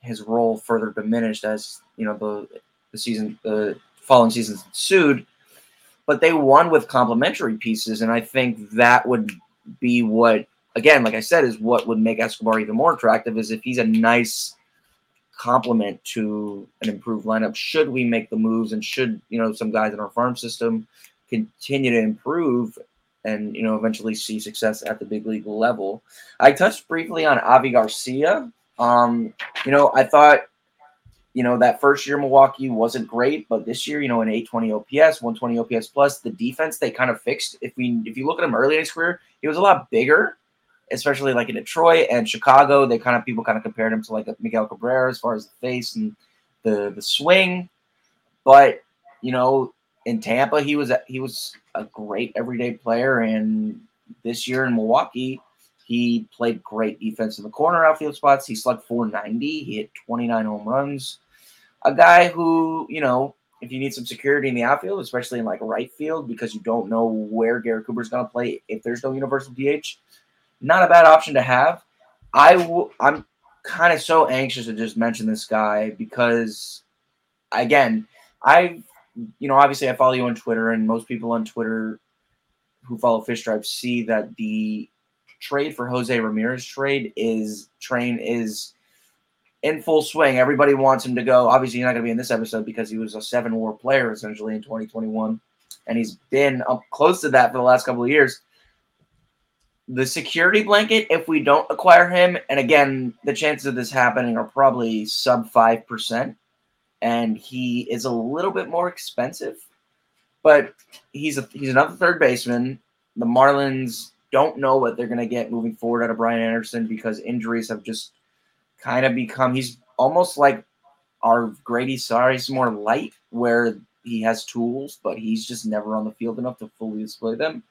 his role further diminished as, you know, the the season, the following seasons ensued. But they won with complementary pieces, and I think that would be what, again, like I said, is what would make Escobar even more attractive, is if he's a nice complement to an improved lineup. Should we make the moves, and should, you know, some guys in our farm system continue to improve and, you know, eventually see success at the big league level. I touched briefly on Avi Garcia. Um, you know, I thought, you know, that first year Milwaukee wasn't great, but this year, you know, an eight twenty O P S, one twenty O P S plus, the defense they kind of fixed. If we if you look at him early in his career, he was a lot bigger, especially like in Detroit and Chicago. They kind of people kind of compared him to like Miguel Cabrera as far as the face and the the swing. But, you know, in Tampa, he was he was a great everyday player, and this year in Milwaukee, he played great defense in the corner outfield spots. He slugged four ninety. He hit twenty-nine home runs. A guy who, you know, if you need some security in the outfield, especially in like right field, because you don't know where Garrett Cooper's going to play if there's no universal D H, not a bad option to have. I w- I'm kind of so anxious to just mention this guy because, again, I've You know, obviously I follow you on Twitter, and most people on Twitter who follow Fish Stripes see that the trade for Jose Ramirez trade is train is in full swing. Everybody wants him to go. Obviously, you're not going to be in this episode because he was a seven war player essentially in twenty twenty-one, and he's been up close to that for the last couple of years. The security blanket, if we don't acquire him, and again, the chances of this happening are probably sub five percent. And he is a little bit more expensive, but he's a, he's another third baseman. The Marlins don't know what they're going to get moving forward out of Brian Anderson because injuries have just kind of become – he's almost like our Grady Sarris, more light, where he has tools, but he's just never on the field enough to fully display them.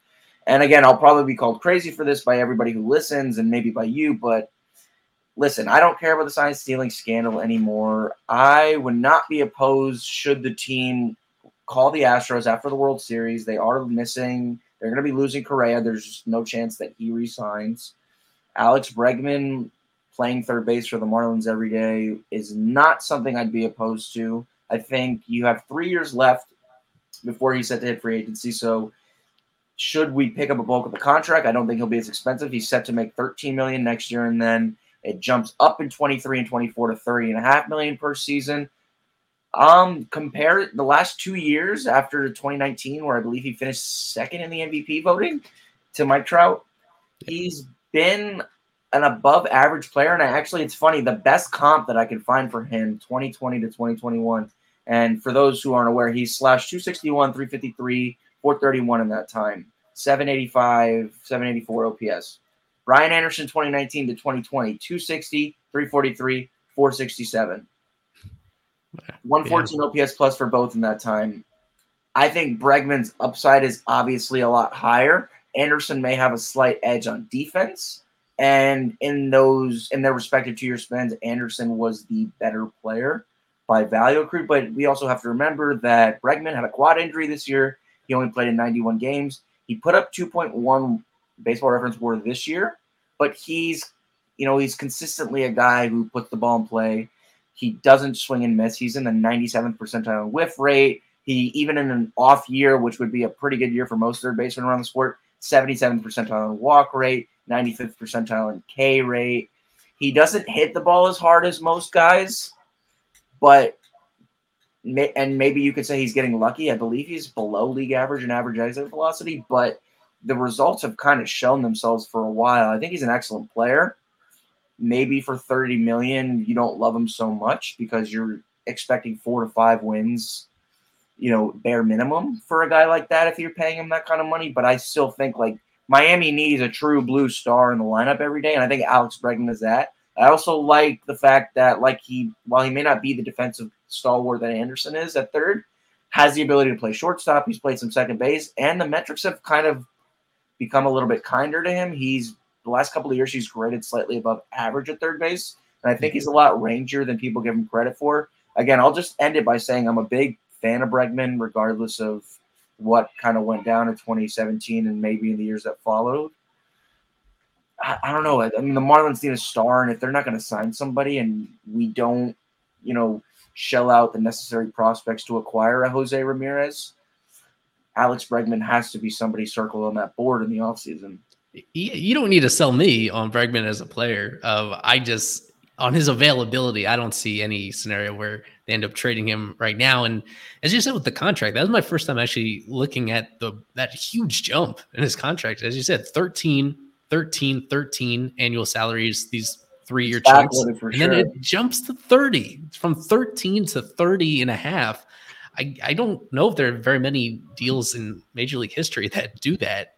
And, again, I'll probably be called crazy for this by everybody who listens and maybe by you, but – listen, I don't care about the sign stealing scandal anymore. I would not be opposed should the team call the Astros after the World Series. They are missing. They're going to be losing Correa. There's just no chance that he resigns. Alex Bregman playing third base for the Marlins every day is not something I'd be opposed to. I think you have three years left before he's set to hit free agency. So should we pick up a bulk of the contract? I don't think he'll be as expensive. He's set to make thirteen million dollars next year, and then it jumps up in twenty-three and twenty-four to thirty and a half million per season. Um, compare the last two years after twenty nineteen, where I believe he finished second in the M V P voting to Mike Trout. He's been an above average player. And I actually, it's funny, the best comp that I can find for him, twenty twenty to twenty twenty-one. And for those who aren't aware, he slashed two sixty-one, three fifty-three, four thirty-one in that time, seven eighty-five, seven eighty-four O P S. Brian Anderson, twenty nineteen to twenty twenty, two sixty, three forty-three, four sixty-seven. one fourteen yeah. O P S plus for both in that time. I think Bregman's upside is obviously a lot higher. Anderson may have a slight edge on defense. And in those, in their respective two-year spends, Anderson was the better player by value accrued. But we also have to remember that Bregman had a quad injury this year. He only played in ninety-one games. He put up two point one Baseball Reference WAR this year, but he's, you know, he's consistently a guy who puts the ball in play. He doesn't swing and miss. He's in the ninety-seventh percentile whiff rate. He, even in an off year, which would be a pretty good year for most third basemen around the sport, seventy-seventh percentile in walk rate, ninety-fifth percentile in K rate. He doesn't hit the ball as hard as most guys, but, and maybe you could say he's getting lucky. I believe he's below league average and average exit velocity, but the results have kind of shown themselves for a while. I think he's an excellent player. Maybe for thirty million dollars, you don't love him so much because you're expecting four to five wins, you know, bare minimum for a guy like that if you're paying him that kind of money. But I still think, like, Miami needs a true blue star in the lineup every day, and I think Alex Bregman is that. I also like the fact that, like, he, while he may not be the defensive stalwart that Anderson is at third, has the ability to play shortstop. He's played some second base, and the metrics have kind of become a little bit kinder to him. He's, the last couple of years, he's graded slightly above average at third base, and I think he's a lot rangier than people give him credit for. Again, I'll just end it by saying I'm a big fan of Bregman, regardless of what kind of went down in twenty seventeen and maybe in the years that followed. I, I don't know. I, I mean, the Marlins need a star, and if they're not going to sign somebody and we don't, you know, shell out the necessary prospects to acquire a Jose Ramirez, Alex Bregman has to be somebody circled on that board in the offseason. You don't need to sell me on Bregman as a player. Uh, I just, on his availability, I don't see any scenario where they end up trading him right now. And as you said with the contract, that was my first time actually looking at the that huge jump in his contract. As you said, thirteen, thirteen, thirteen annual salaries, these three-year chunks. And sure. Then it jumps to thirty, from thirteen to thirty and a half. I, I don't know if there are very many deals in Major League history that do that.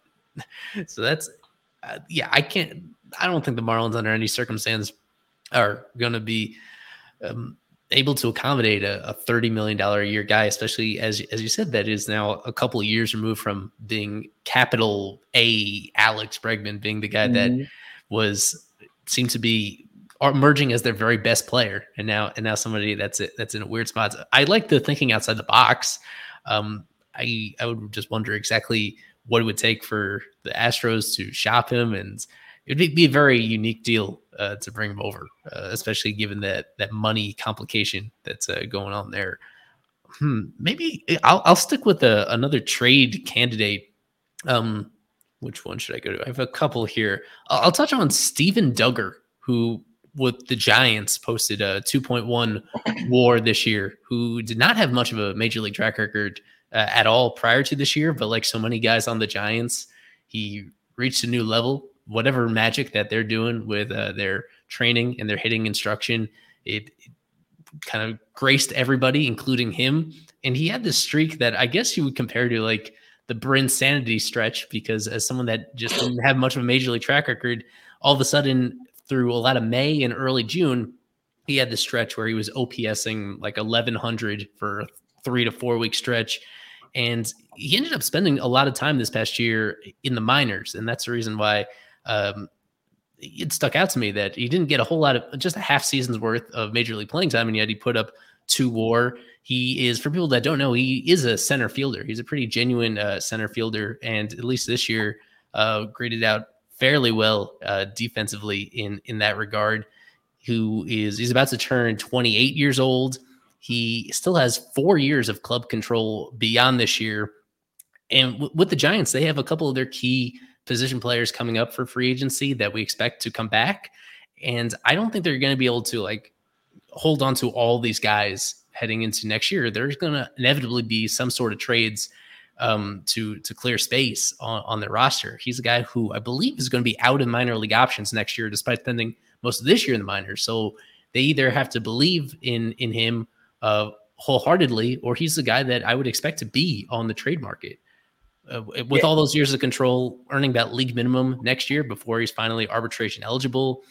So that's, uh, yeah, I can't, I don't think the Marlins under any circumstance are going to be um, able to accommodate a, a thirty million dollars a year guy, especially as, as you said, that is now a couple of years removed from being capital A Alex Bregman being the guy mm-hmm. that was, seemed to be emerging as their very best player. And now, and now somebody that's it, that's in a weird spot. I like the thinking outside the box. Um, I, I would just wonder exactly what it would take for the Astros to shop him, and it would be a very unique deal uh, to bring him over, uh, especially given that that money complication that's uh, going on there. Hmm, maybe I'll, I'll stick with a, another trade candidate. Um, which one should I go to? I have a couple here. I'll, I'll touch on Steven Duggar, who with the Giants posted a two point one W A R this year, who did not have much of a major league track record Uh, at all prior to this year, but like so many guys on the Giants, he reached a new level. Whatever magic that they're doing with uh, their training and their hitting instruction, it, it kind of graced everybody, including him. And he had this streak that I guess you would compare to like the Brin Sanity stretch, because as someone that just didn't have much of a major league track record, all of a sudden through a lot of May and early June, he had this stretch where he was OPSing like eleven hundred for a three to four week stretch. And he ended up spending a lot of time this past year in the minors. And that's the reason why um, it stuck out to me that he didn't get a whole lot of, just a half season's worth of major league playing time. And yet he put up two W A R. He is, for people that don't know, he is a center fielder. He's a pretty genuine uh, center fielder. And at least this year uh, graded out fairly well uh, defensively in, in that regard. Who is, he's about to turn twenty-eight years old. He still has four years of club control beyond this year. And w- with the Giants, they have a couple of their key position players coming up for free agency that we expect to come back. And I don't think they're going to be able to like hold on to all these guys heading into next year. There's going to inevitably be some sort of trades um, to, to clear space on, on their roster. He's a guy who I believe is going to be out of minor league options next year, despite spending most of this year in the minors. So they either have to believe in, in him uh, wholeheartedly, or he's the guy that I would expect to be on the trade market uh, with yeah. all those years of control, earning that league minimum next year before he's finally arbitration eligible.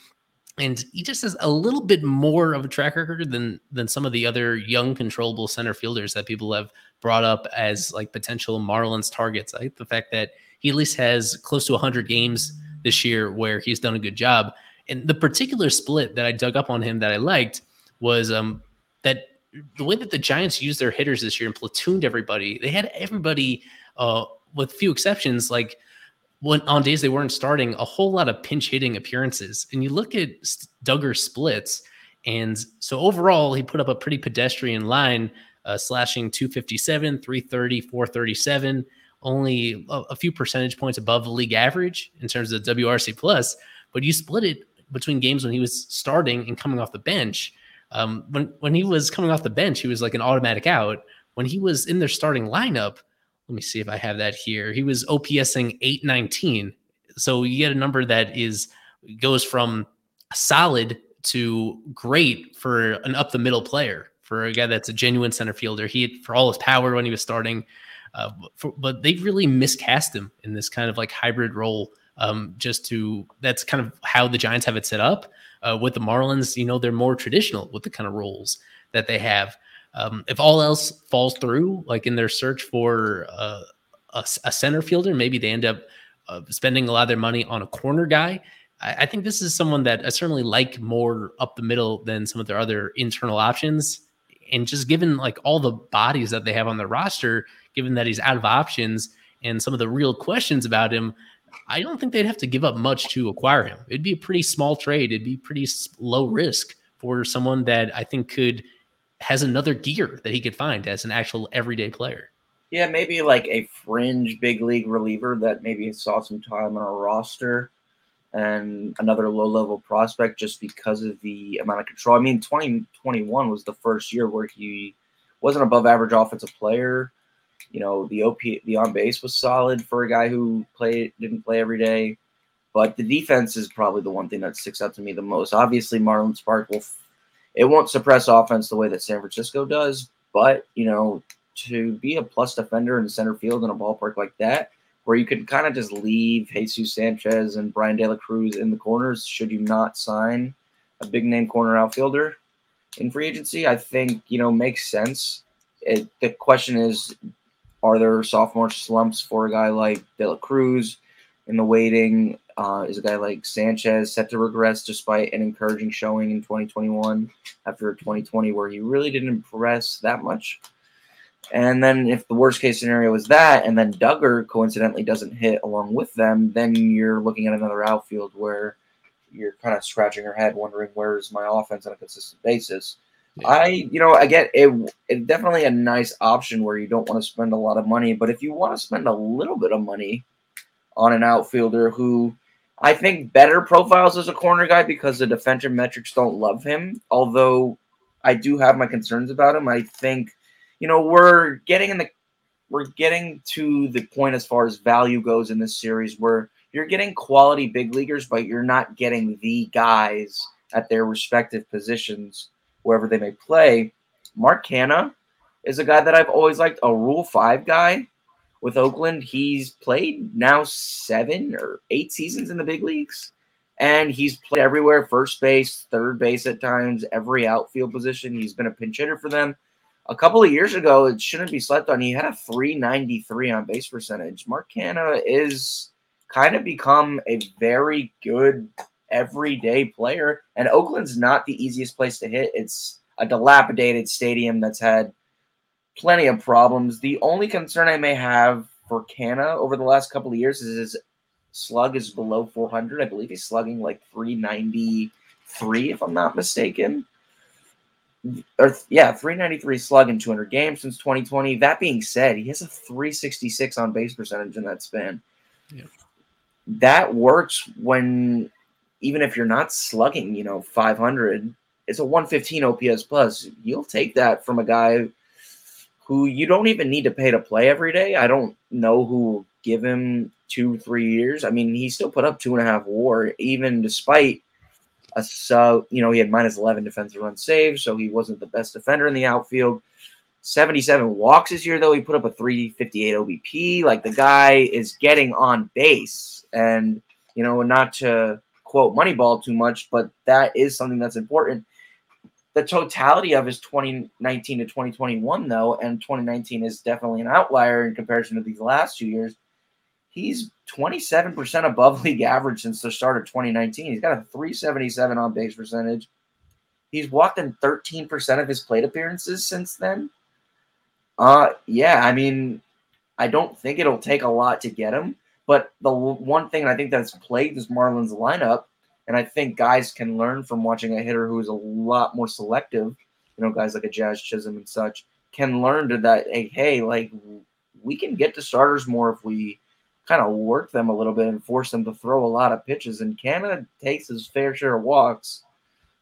And he just has a little bit more of a track record than, than some of the other young controllable center fielders that people have brought up as like potential Marlins targets. I like the fact that he at least has close to a hundred games this year where he's done a good job. And the particular split that I dug up on him that I liked was um, that the way that the Giants used their hitters this year and platooned everybody, they had everybody, uh, with few exceptions, like when, on days they weren't starting, a whole lot of pinch hitting appearances. And you look at Duggar's splits, and so overall he put up a pretty pedestrian line, uh, slashing two fifty-seven, three thirty, four thirty-seven, only a, a few percentage points above the league average in terms of W R C plus. But you split it between games when he was starting and coming off the bench. Um, when, when he was coming off the bench, he was like an automatic out. When he was in their starting lineup, let me see if I have that here. He was OPSing eight nineteen. So you get a number that is goes from solid to great for an up the middle player, for a guy that's a genuine center fielder. He had, for all his power when he was starting, uh, for, but they really miscast him in this kind of like hybrid role. Um, just to, that's kind of how the Giants have it set up. Uh, with the Marlins, you know, they're more traditional with the kind of roles that they have. Um, if all else falls through, like in their search for uh, a, a center fielder, maybe they end up uh, spending a lot of their money on a corner guy. I, I think this is someone that I certainly like more up the middle than some of their other internal options. And just given like all the bodies that they have on their roster, given that he's out of options and some of the real questions about him, I don't think they'd have to give up much to acquire him. It'd be a pretty small trade. It'd be pretty low risk for someone that I think could has another gear that he could find as an actual everyday player. Yeah, maybe like a fringe big league reliever that maybe saw some time on a roster and another low-level prospect just because of the amount of control. I mean, twenty twenty-one was the first year where he wasn't above average offensive player. You know, the O P, the on-base was solid for a guy who played didn't play every day. But the defense is probably the one thing that sticks out to me the most. Obviously, Marlon Spark will – it won't suppress offense the way that San Francisco does, but, you know – to be a plus defender in center field in a ballpark like that, where you can kind of just leave Jesus Sanchez and Brian De La Cruz in the corners should you not sign a big-name corner outfielder in free agency, I think, you know, makes sense. It, the question is, are there sophomore slumps for a guy like De La Cruz in the waiting? Uh, is a guy like Sanchez set to regress despite an encouraging showing in twenty twenty-one after twenty twenty where he really didn't impress that much? And then if the worst-case scenario is that, and then Duggar coincidentally doesn't hit along with them, then you're looking at another outfield where you're kind of scratching your head wondering where is my offense on a consistent basis. Yeah. I, you know, again, it, it definitely a nice option where you don't want to spend a lot of money, but if you want to spend a little bit of money on an outfielder who I think better profiles as a corner guy because the defensive metrics don't love him, although I do have my concerns about him, I think – you know, we're getting in the we're getting to the point as far as value goes in this series where you're getting quality big leaguers, but you're not getting the guys at their respective positions, wherever they may play. Mark Canha is a guy that I've always liked, a Rule five guy with Oakland. He's played now seven or eight seasons in the big leagues, and he's played everywhere, first base, third base at times, every outfield position. He's been a pinch hitter for them. A couple of years ago, it shouldn't be slept on. He had a three ninety-three on base percentage. Mark Canha is kind of become a very good everyday player, and Oakland's not the easiest place to hit. It's a dilapidated stadium that's had plenty of problems. The only concern I may have for Canha over the last couple of years is his slug is below four hundred. I believe he's slugging like three ninety-three, if I'm not mistaken. Or, yeah, three ninety-three slug in two hundred games since twenty twenty. That being said, he has a three sixty-six on base percentage in that span. Yeah. That works when, even if you're not slugging, you know, five hundred, it's a one fifteen O P S plus. You'll take that from a guy who you don't even need to pay to play every day. I don't know who will give him two, three years. I mean, he still put up two and a half war, even despite. A so you know he had minus eleven defensive runs saved, so he wasn't the best defender in the outfield. seventy-seven walks this year, though. He put up a three fifty-eight O B P. Like, the guy is getting on base, and you know, not to quote Moneyball too much, but that is something that's important. The totality of his twenty nineteen to twenty twenty-one, though, and twenty nineteen is definitely an outlier in comparison to these last two years. He's twenty-seven percent above league average since the start of twenty nineteen. He's got a three seventy-seven on base percentage. He's walked in thirteen percent of his plate appearances since then. Uh, yeah, I mean, I don't think it'll take a lot to get him, but the one thing I think that's plagued this Marlins lineup, and I think guys can learn from watching a hitter who is a lot more selective, you know, guys like a Jazz Chisholm and such, can learn to that, hey, like, we can get to starters more if we – kind of work them a little bit and force them to throw a lot of pitches. And Canha takes his fair share of walks.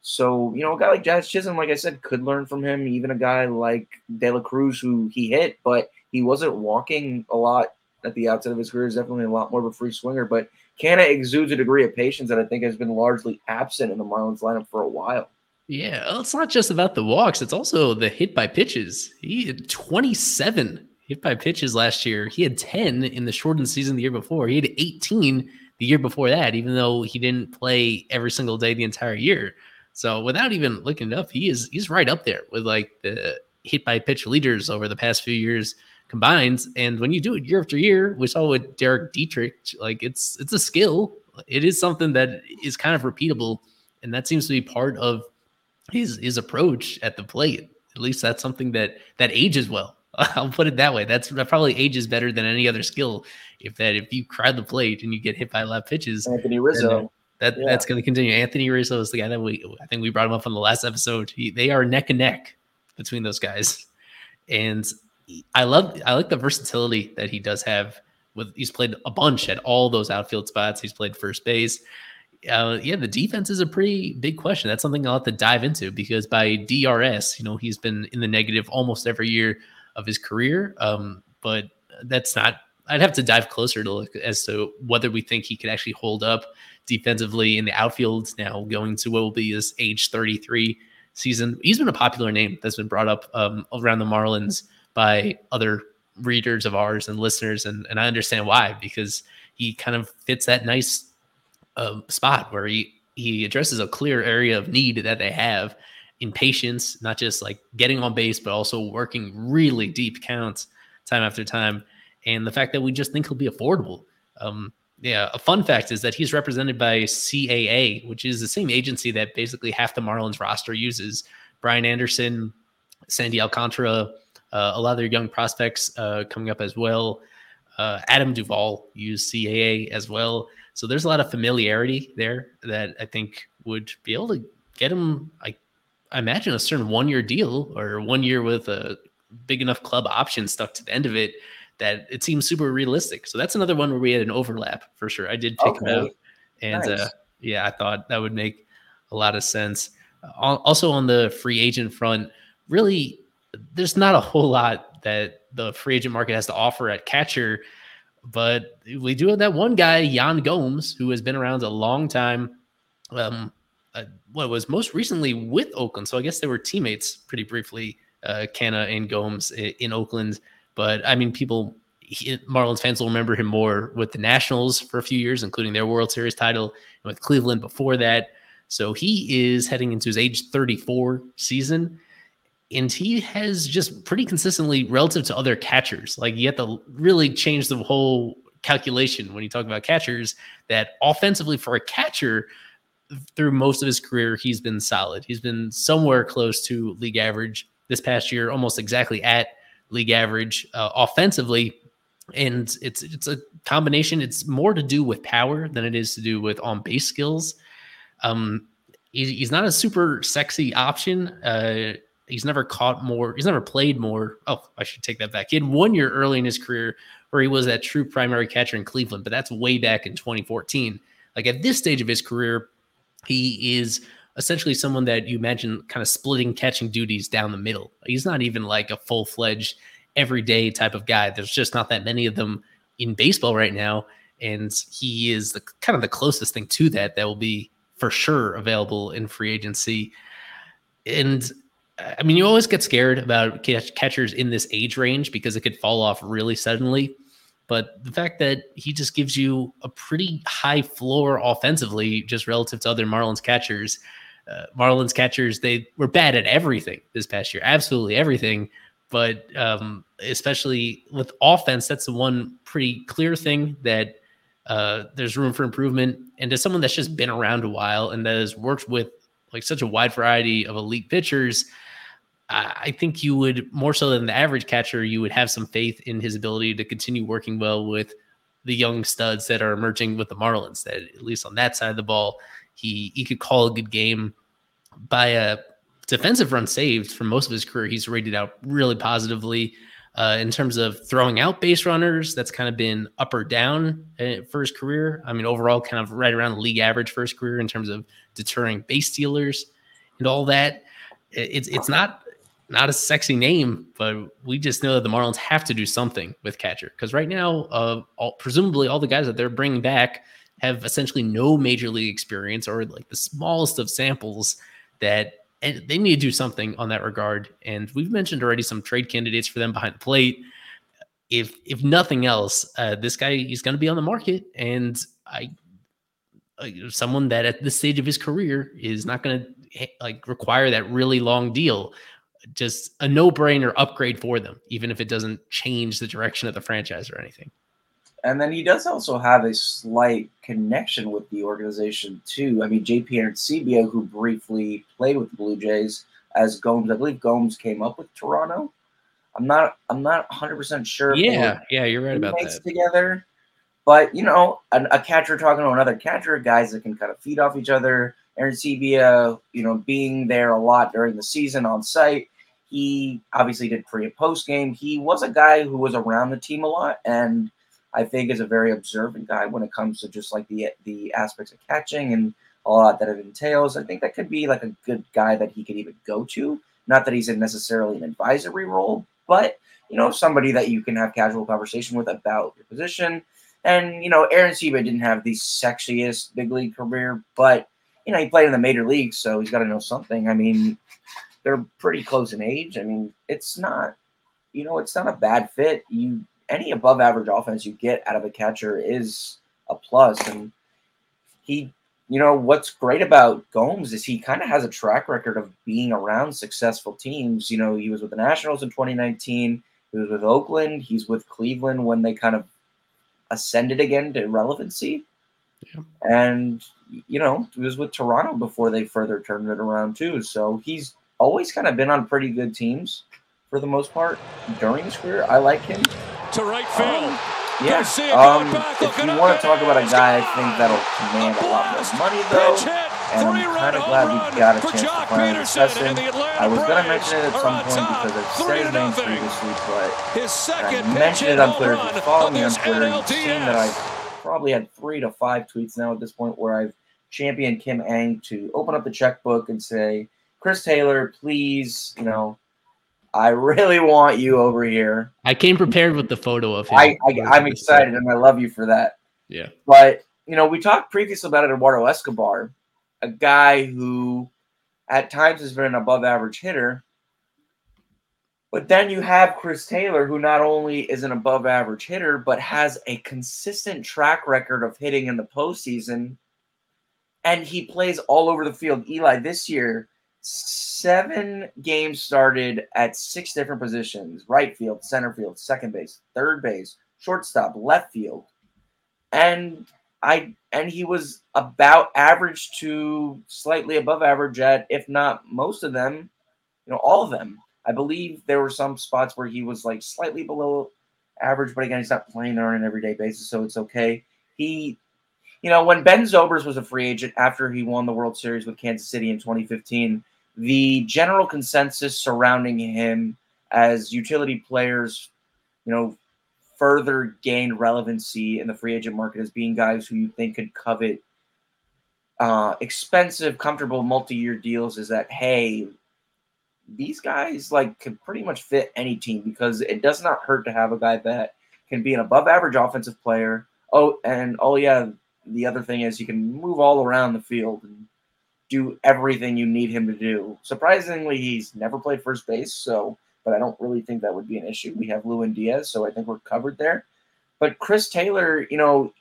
So, you know, a guy like Jazz Chisholm, like I said, could learn from him. Even a guy like De La Cruz, who he hit, but he wasn't walking a lot at the outset of his career. He's definitely a lot more of a free swinger. But Canha exudes a degree of patience that I think has been largely absent in the Marlins lineup for a while. Yeah, it's not just about the walks. It's also the hit by pitches. He had twenty-seven hit by pitches last year. He had ten in the shortened season the year before. He had eighteen the year before that, even though he didn't play every single day the entire year. So without even looking it up, he is he's right up there with like the hit by pitch leaders over the past few years combined. And when you do it year after year, we saw with Derek Dietrich, like it's it's a skill. It is something that is kind of repeatable, and that seems to be part of his his approach at the plate. At least that's something that that ages well. I'll put it that way. That's that probably ages better than any other skill. If that if you crowd the plate and you get hit by live pitches, Anthony Rizzo, that yeah. that's going to continue. Anthony Rizzo is the guy that we I think we brought him up on the last episode. He, they are neck and neck between those guys, and I love I like the versatility that he does have. With he's played a bunch at all those outfield spots. He's played first base. Uh, yeah, the defense is a pretty big question. That's something I'll have to dive into because by D R S, you know, he's been in the negative almost every year of his career. Um, but that's not, I'd have to dive closer to look as to whether we think he could actually hold up defensively in the outfield now going to what will be his age thirty-three season. He's been a popular name that's been brought up um, around the Marlins by other readers of ours and listeners. And, and I understand why, because he kind of fits that nice um, spot where he, he addresses a clear area of need that they have in patience, not just like getting on base, but also working really deep counts time after time. And the fact that we just think he'll be affordable. Um, yeah. A fun fact is that he's represented by C A A, which is the same agency that basically half the Marlins roster uses. Brian Anderson, Sandy Alcantara, Uh, a lot of their young prospects uh, coming up as well. Uh, Adam Duvall used C A A as well. So there's a lot of familiarity there that I think would be able to get him, I, I imagine, a certain one-year deal or one year with a big enough club option stuck to the end of it that it seems super realistic. So that's another one where we had an overlap for sure. I did pick okay. him out. And nice. uh, yeah, I thought that would make a lot of sense. Uh, also on the free agent front, really, there's not a whole lot that the free agent market has to offer at catcher, but we do have that one guy, Yan Gomes, who has been around a long time. Um, uh, what was most recently with Oakland. So I guess they were teammates pretty briefly, uh, Canna and Gomes in, in Oakland. But I mean, people, he, Marlins fans will remember him more with the Nationals for a few years, including their World Series title and with Cleveland before that. So he is heading into his age thirty-four season. And he has just pretty consistently, relative to other catchers, like you have to really change the whole calculation when you talk about catchers, that offensively for a catcher through most of his career, he's been solid. He's been somewhere close to league average this past year, almost exactly at league average uh, offensively. And it's, it's a combination. It's more to do with power than it is to do with on-base skills. Um, he, he's not a super sexy option. Uh, He's never caught more. He's never played more. Oh, I should take that back. He had one year early in his career where he was that true primary catcher in Cleveland, but that's way back in twenty fourteen. Like at this stage of his career, he is essentially someone that you imagine kind of splitting catching duties down the middle. He's not even like a full-fledged everyday type of guy. There's just not that many of them in baseball right now. And he is the kind of the closest thing to that that will be for sure available in free agency. And I mean, you always get scared about catch- catchers in this age range because it could fall off really suddenly. But the fact that he just gives you a pretty high floor offensively, just relative to other Marlins catchers, uh, Marlins catchers, they were bad at everything this past year. Absolutely everything. But um, especially with offense, that's the one pretty clear thing that uh, there's room for improvement. And as someone that's just been around a while and that has worked with like such a wide variety of elite pitchers, I think you would, more so than the average catcher, you would have some faith in his ability to continue working well with the young studs that are emerging with the Marlins, that at least on that side of the ball, he he could call a good game. By a defensive run saved for most of his career, he's rated out really positively. Uh, in terms of throwing out base runners, that's kind of been up or down for his career. I mean, overall, kind of right around the league average for his career in terms of deterring base stealers and all that. It's it's not... Not a sexy name, but we just know that the Marlins have to do something with catcher because right now, uh, all, presumably all the guys that they're bringing back have essentially no major league experience or like the smallest of samples that and they need to do something on that regard. And we've mentioned already some trade candidates for them behind the plate. If if nothing else, uh, this guy is going to be on the market, and I, I someone that at this stage of his career is not going to like require that really long deal. Just a no-brainer upgrade for them, even if it doesn't change the direction of the franchise or anything. And then he does also have a slight connection with the organization, too. I mean, J P Arancibia, who briefly played with the Blue Jays as Gomes, I believe Gomes came up with Toronto. I'm not I'm not one hundred percent sure. Yeah, yeah, you're right about that. Together. But, you know, a, a catcher talking to another catcher, guys that can kind of feed off each other. Aaron Sebia, you know, being there a lot during the season on site. He obviously did pre and post game. He was a guy who was around the team a lot, and I think is a very observant guy when it comes to just like the the aspects of catching and all that that it entails. I think that could be like a good guy that he could even go to. Not that he's in necessarily an advisory role, but you know, somebody that you can have casual conversation with about your position. And you know, Aaron Sebia didn't have the sexiest big league career, but you know, he played in the major leagues, so he's got to know something. I mean. They're pretty close in age. I mean, it's not, you know, it's not a bad fit. You any above average offense you get out of a catcher is a plus. And he, you know, what's great about Gomes is he kind of has a track record of being around successful teams. You know, he was with the Nationals in twenty nineteen. He was with Oakland. He's with Cleveland when they kind of ascended again to relevancy. Yeah. And, you know, he was with Toronto before they further turned it around too. So he's always kind of been on pretty good teams for the most part during his career. I like him. To right field. Um, yeah. Um, if you want to talk about a guy, I think that'll command a lot more money, though. And I'm kind of glad we got a chance to finally discuss him. I was going to mention it at some point because I've said his name previously, but I mentioned it on Twitter. If you follow me on Twitter, you've seen that I've probably had three to five tweets now at this point where I've championed Kim Ng to open up the checkbook and say, Chris Taylor, please, you know, I really want you over here. I came prepared with the photo of him. I, I, I'm excited, and I love you for that. Yeah. But, you know, we talked previously about Eduardo Escobar, a guy who at times has been an above-average hitter. But then you have Chris Taylor, who not only is an above-average hitter, but has a consistent track record of hitting in the postseason, and he plays all over the field. Eli, this year, seven games started at six different positions: right field, center field, second base, third base, shortstop, left field. And I and he was about average to slightly above average at, if not most of them, you know, all of them. I believe there were some spots where he was like slightly below average, but again, he's not playing on an everyday basis, so it's okay. He, you know, when Ben Zobrist was a free agent after he won the World Series with Kansas City in twenty fifteen, the general consensus surrounding him as utility players, you know, further gained relevancy in the free agent market as being guys who you think could covet uh, expensive, comfortable multi-year deals is that, hey, these guys like can pretty much fit any team because it does not hurt to have a guy that can be an above average offensive player. Oh, and oh yeah, the other thing is he can move all around the field and do everything you need him to do. Surprisingly, he's never played first base, so but I don't really think that would be an issue. We have Lewin Diaz, so I think we're covered there. But Chris Taylor, you know,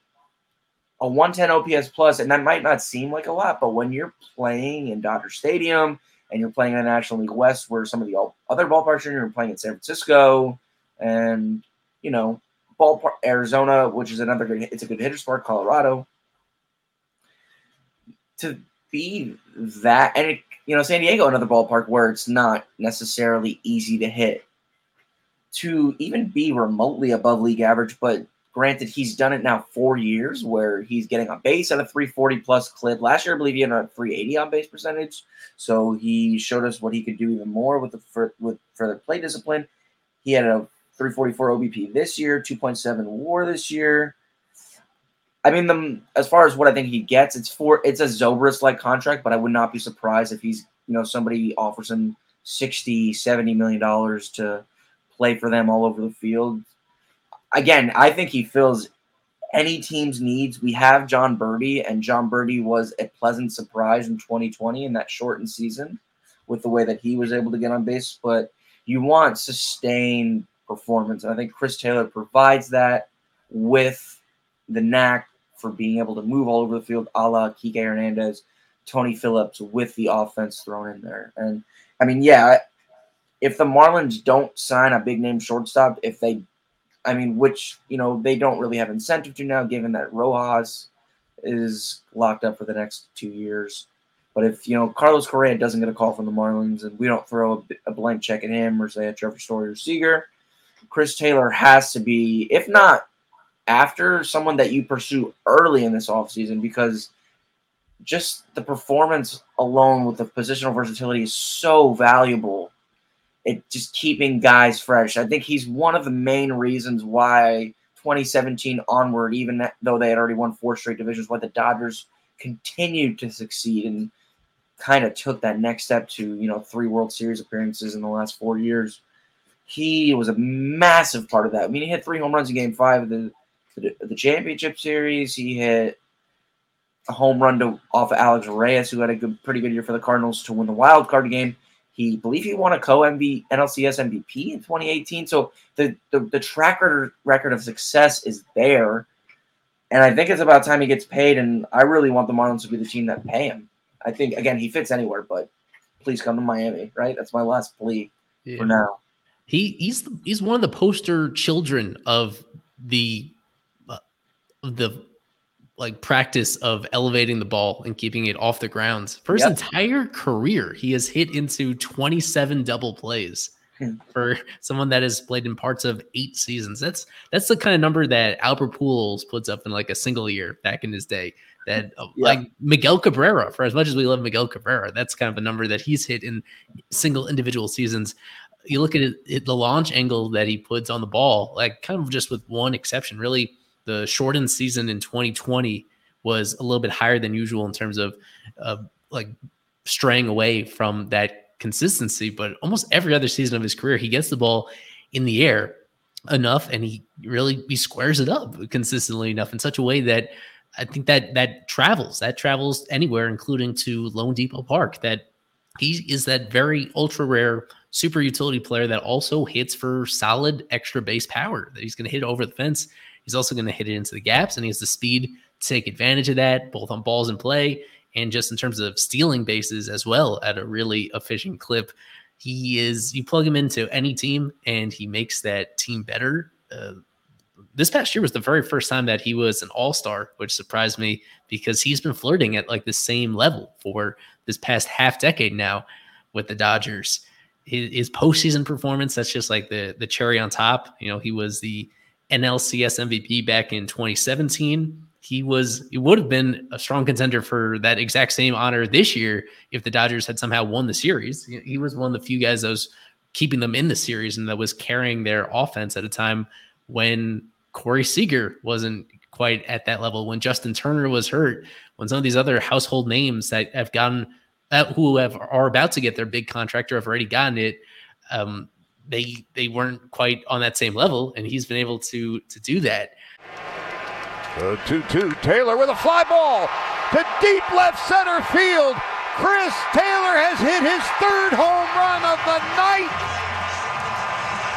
a one ten O P S plus, and that might not seem like a lot, but when you're playing in Dodger Stadium and you're playing in the National League West where some of the other ballparks are, you're playing in San Francisco and, you know, ballpark Arizona, which is another good, it's a good hitter's park, Colorado. To be that, and it, you know, San Diego, another ballpark where it's not necessarily easy to hit, to even be remotely above league average. But granted, he's done it now four years where he's getting on base at a three forty plus clip. Last year, I believe he had a three eighty on base percentage, so he showed us what he could do even more with the for, with further play discipline. He had a three forty-four O B P this year, two point seven WAR this year. I mean, the, as far as what I think he gets, it's for it's a Zobrist-like contract, but I would not be surprised if he's, you know, somebody offers him sixty, seventy million dollars to play for them all over the field. Again, I think he fills any team's needs. We have John Birdie, and John Birdie was a pleasant surprise in twenty twenty in that shortened season with the way that he was able to get on base. But you want sustained performance, and I think Chris Taylor provides that with the knack for being able to move all over the field, a la Kike Hernandez, Tony Phillips, with the offense thrown in there. And, I mean, yeah, if the Marlins don't sign a big-name shortstop, if they – I mean, which, you know, they don't really have incentive to now given that Rojas is locked up for the next two years. But if, you know, Carlos Correa doesn't get a call from the Marlins and we don't throw a, a blank check at him or say at Trevor Story or Seager, Chris Taylor has to be, if not after, someone that you pursue early in this offseason, because just the performance alone with the positional versatility is so valuable. It just keeping guys fresh. I think he's one of the main reasons why twenty seventeen onward, even though they had already won four straight divisions, why the Dodgers continued to succeed and kind of took that next step to, you know, three World Series appearances in the last four years. He was a massive part of that. I mean, he hit three home runs in Game Five of the the, the championship series. He hit a home run to off of Alex Reyes, who had a good, pretty good year for the Cardinals to win the wild card game. He believe he won a co-M V P N L C S M V P in twenty eighteen. So the, the the track record of success is there, and I think it's about time he gets paid. And I really want the Marlins to be the team that pay him. I think, again, he fits anywhere, but please come to Miami, right? That's my last plea yeah. for now. He he's he's one of the poster children of the uh, the like practice of elevating the ball and keeping it off the ground. For his yep. entire career, he has hit into twenty-seven double plays hmm. for someone that has played in parts of eight seasons. That's that's the kind of number that Albert Pujols puts up in like a single year back in his day. That yeah. like Miguel Cabrera, for as much as we love Miguel Cabrera, that's kind of a number that he's hit in single individual seasons. You look at it, it, the launch angle that he puts on the ball, like kind of just with one exception, really the shortened season in twenty twenty was a little bit higher than usual in terms of uh, like straying away from that consistency. But almost every other season of his career, he gets the ball in the air enough and he really he squares it up consistently enough in such a way that I think that that travels, that travels anywhere, including to Lone Depot Park, that he is that very ultra rare super utility player that also hits for solid extra base power that he's going to hit over the fence. He's also going to hit it into the gaps, and he has the speed to take advantage of that, both on balls in play and just in terms of stealing bases as well at a really efficient clip. He is, you plug him into any team and he makes that team better. Uh, this past year was the very first time that he was an all-star, which surprised me because he's been flirting at like the same level for this past half decade now with the Dodgers. His postseason performance, that's just like the the cherry on top. You know, he was the N L C S M V P back in twenty seventeen. He was, he would have been a strong contender for that exact same honor this year if the Dodgers had somehow won the series. He was one of the few guys that was keeping them in the series and that was carrying their offense at a time when Corey Seager wasn't quite at that level, when Justin Turner was hurt, when some of these other household names that have gotten That who have, are about to get their big contract or have already gotten it, um, they they weren't quite on that same level, and he's been able to to do that. The two two Taylor with a fly ball to deep left center field. Chris Taylor has hit his third home run of the night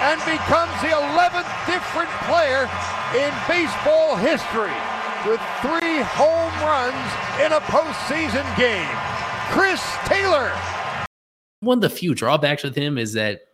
and becomes the eleventh different player in baseball history with three home runs in a postseason game. Chris Taylor. One of the few drawbacks with him is that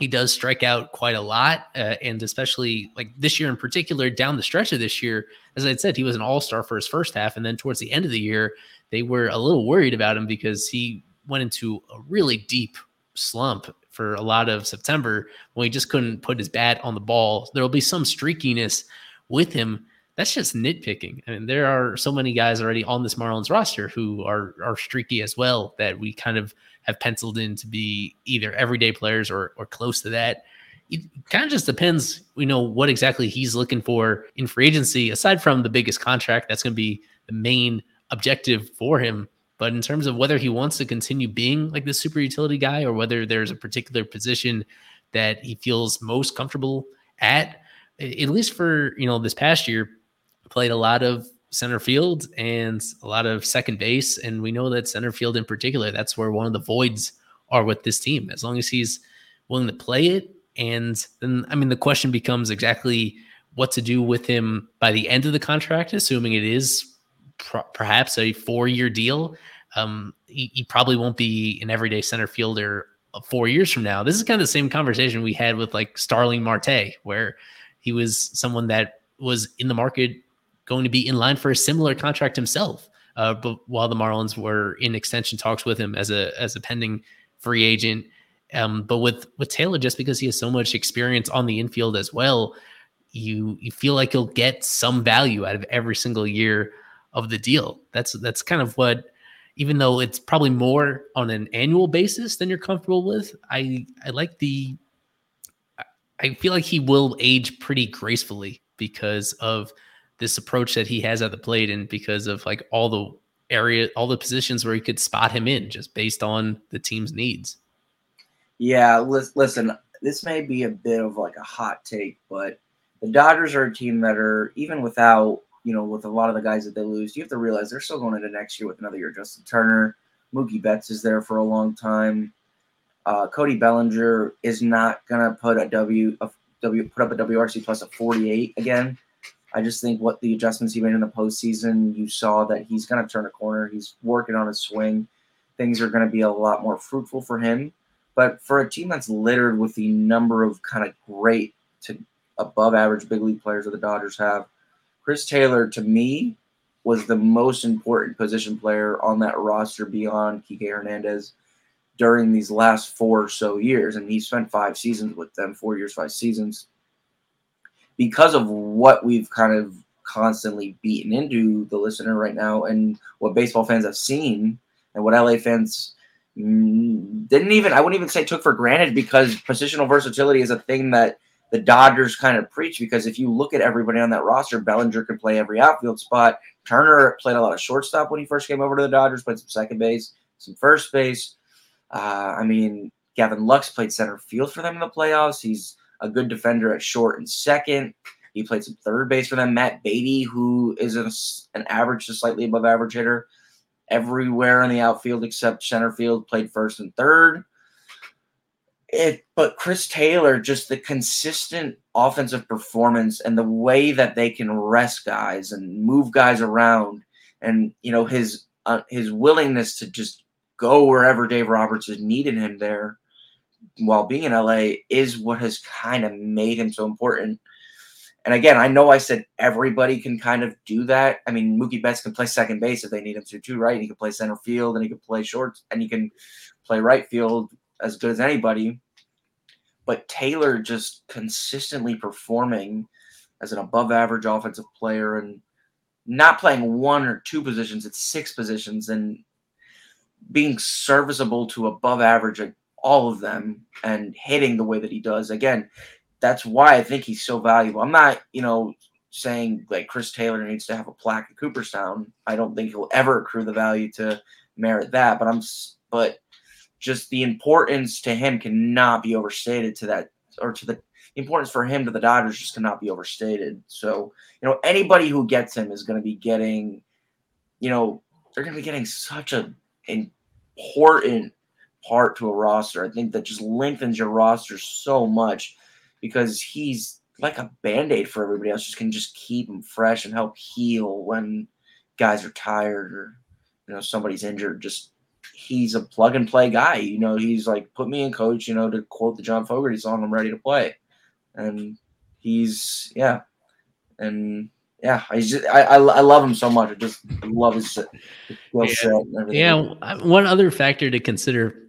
he does strike out quite a lot. Uh, and especially like this year in particular, down the stretch of this year, as I said, he was an all-star for his first half. And then towards the end of the year, they were a little worried about him because he went into a really deep slump for a lot of September when he just couldn't put his bat on the ball. There'll be some streakiness with him. That's just nitpicking. I mean, there are so many guys already on this Marlins roster who are are streaky as well that we kind of have penciled in to be either everyday players or or close to that. It kind of just depends, you know, what exactly he's looking for in free agency, aside from the biggest contract. That's going to be the main objective for him. But in terms of whether he wants to continue being like the super utility guy or whether there's a particular position that he feels most comfortable at, at least for, you know, this past year, played a lot of center field and a lot of second base. And we know that center field in particular, that's where one of the voids are with this team. As long as he's willing to play it. And then, I mean, the question becomes exactly what to do with him by the end of the contract, assuming it is pro- perhaps a four-year deal. Um, he, he probably won't be an everyday center fielder four years from now. This is kind of the same conversation we had with like Starling Marte, where he was someone that was in the market going to be in line for a similar contract himself uh, while the Marlins were in extension talks with him as a as a pending free agent. Um, but with with Taylor, just because he has so much experience on the infield as well, you you feel like you'll get some value out of every single year of the deal. That's that's kind of what, even though it's probably more on an annual basis than you're comfortable with, I I like the. I feel like he will age pretty gracefully because of this approach that he has at the plate, and because of like all the area, all the positions where he could spot him in, just based on the team's needs. Yeah, listen, this may be a bit of like a hot take, but the Dodgers are a team that are, even without, you know, with a lot of the guys that they lose, you have to realize they're still going into next year with another year. Justin Turner, Mookie Betts is there for a long time. Uh, Cody Bellinger is not going to put a W, a W, put up a W R C plus a forty-eight again. I just think what the adjustments he made in the postseason, you saw that he's going to turn a corner. He's working on his swing. Things are going to be a lot more fruitful for him. But for a team that's littered with the number of kind of great to above average big league players that the Dodgers have, Chris Taylor, to me, was the most important position player on that roster beyond Kike Hernandez during these last four or so years, and he spent five seasons with them, four years, five seasons. Because of what we've kind of constantly beaten into the listener right now, and what baseball fans have seen, and what L A fans didn't even, I wouldn't even say took for granted, because positional versatility is a thing that the Dodgers kind of preach, because if you look at everybody on that roster, Bellinger could play every outfield spot. Turner played a lot of shortstop when he first came over to the Dodgers, played some second base, some first base. Uh, I mean, Gavin Lux played center field for them in the playoffs. He's a good defender at short and second. He played some third base for them. Matt Beatty, who is a, an average to slightly above average hitter, everywhere in the outfield except center field, played first and third. It, but Chris Taylor, just the consistent offensive performance and the way that they can rest guys and move guys around, and you know his uh, his willingness to just go wherever Dave Roberts has needed him there while being in L A is what has kind of made him so important. And again, I know I said everybody can kind of do that. I mean, Mookie Betts can play second base if they need him to too, right? And he can play center field, and he can play short, and he can play right field as good as anybody. But Taylor just consistently performing as an above-average offensive player and not playing one or two positions, it's six positions, and being serviceable to above average at all of them and hitting the way that he does. Again, that's why I think he's so valuable. I'm not, you know, saying like Chris Taylor needs to have a plaque at Cooperstown. I don't think he'll ever accrue the value to merit that, but I'm, but just the importance to him cannot be overstated to that, or to the, the importance for him to the Dodgers just cannot be overstated. So, you know, anybody who gets him is going to be getting, you know, they're going to be getting such a important part to a roster. I think that just lengthens your roster so much, because he's like a Band-Aid for everybody else. Just can just keep him fresh and help heal when guys are tired or, you know, somebody's injured. Just he's a plug and play guy. You know, he's like, put me in, coach, you know, to quote the John Fogerty song, I'm ready to play. And he's, yeah. And Yeah, I, just, I I love him so much. I just love his shit. Well, yeah. Shit and yeah, one other factor to consider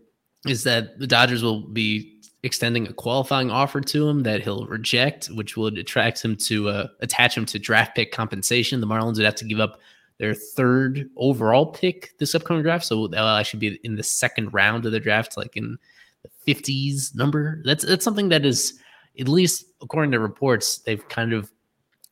is that the Dodgers will be extending a qualifying offer to him that he'll reject, which would attract him to uh, attach him to draft pick compensation. The Marlins would have to give up their third overall pick this upcoming draft, so they'll actually be in the second round of the draft, like in the fifties number. That's that's something that is, at least according to reports, they've kind of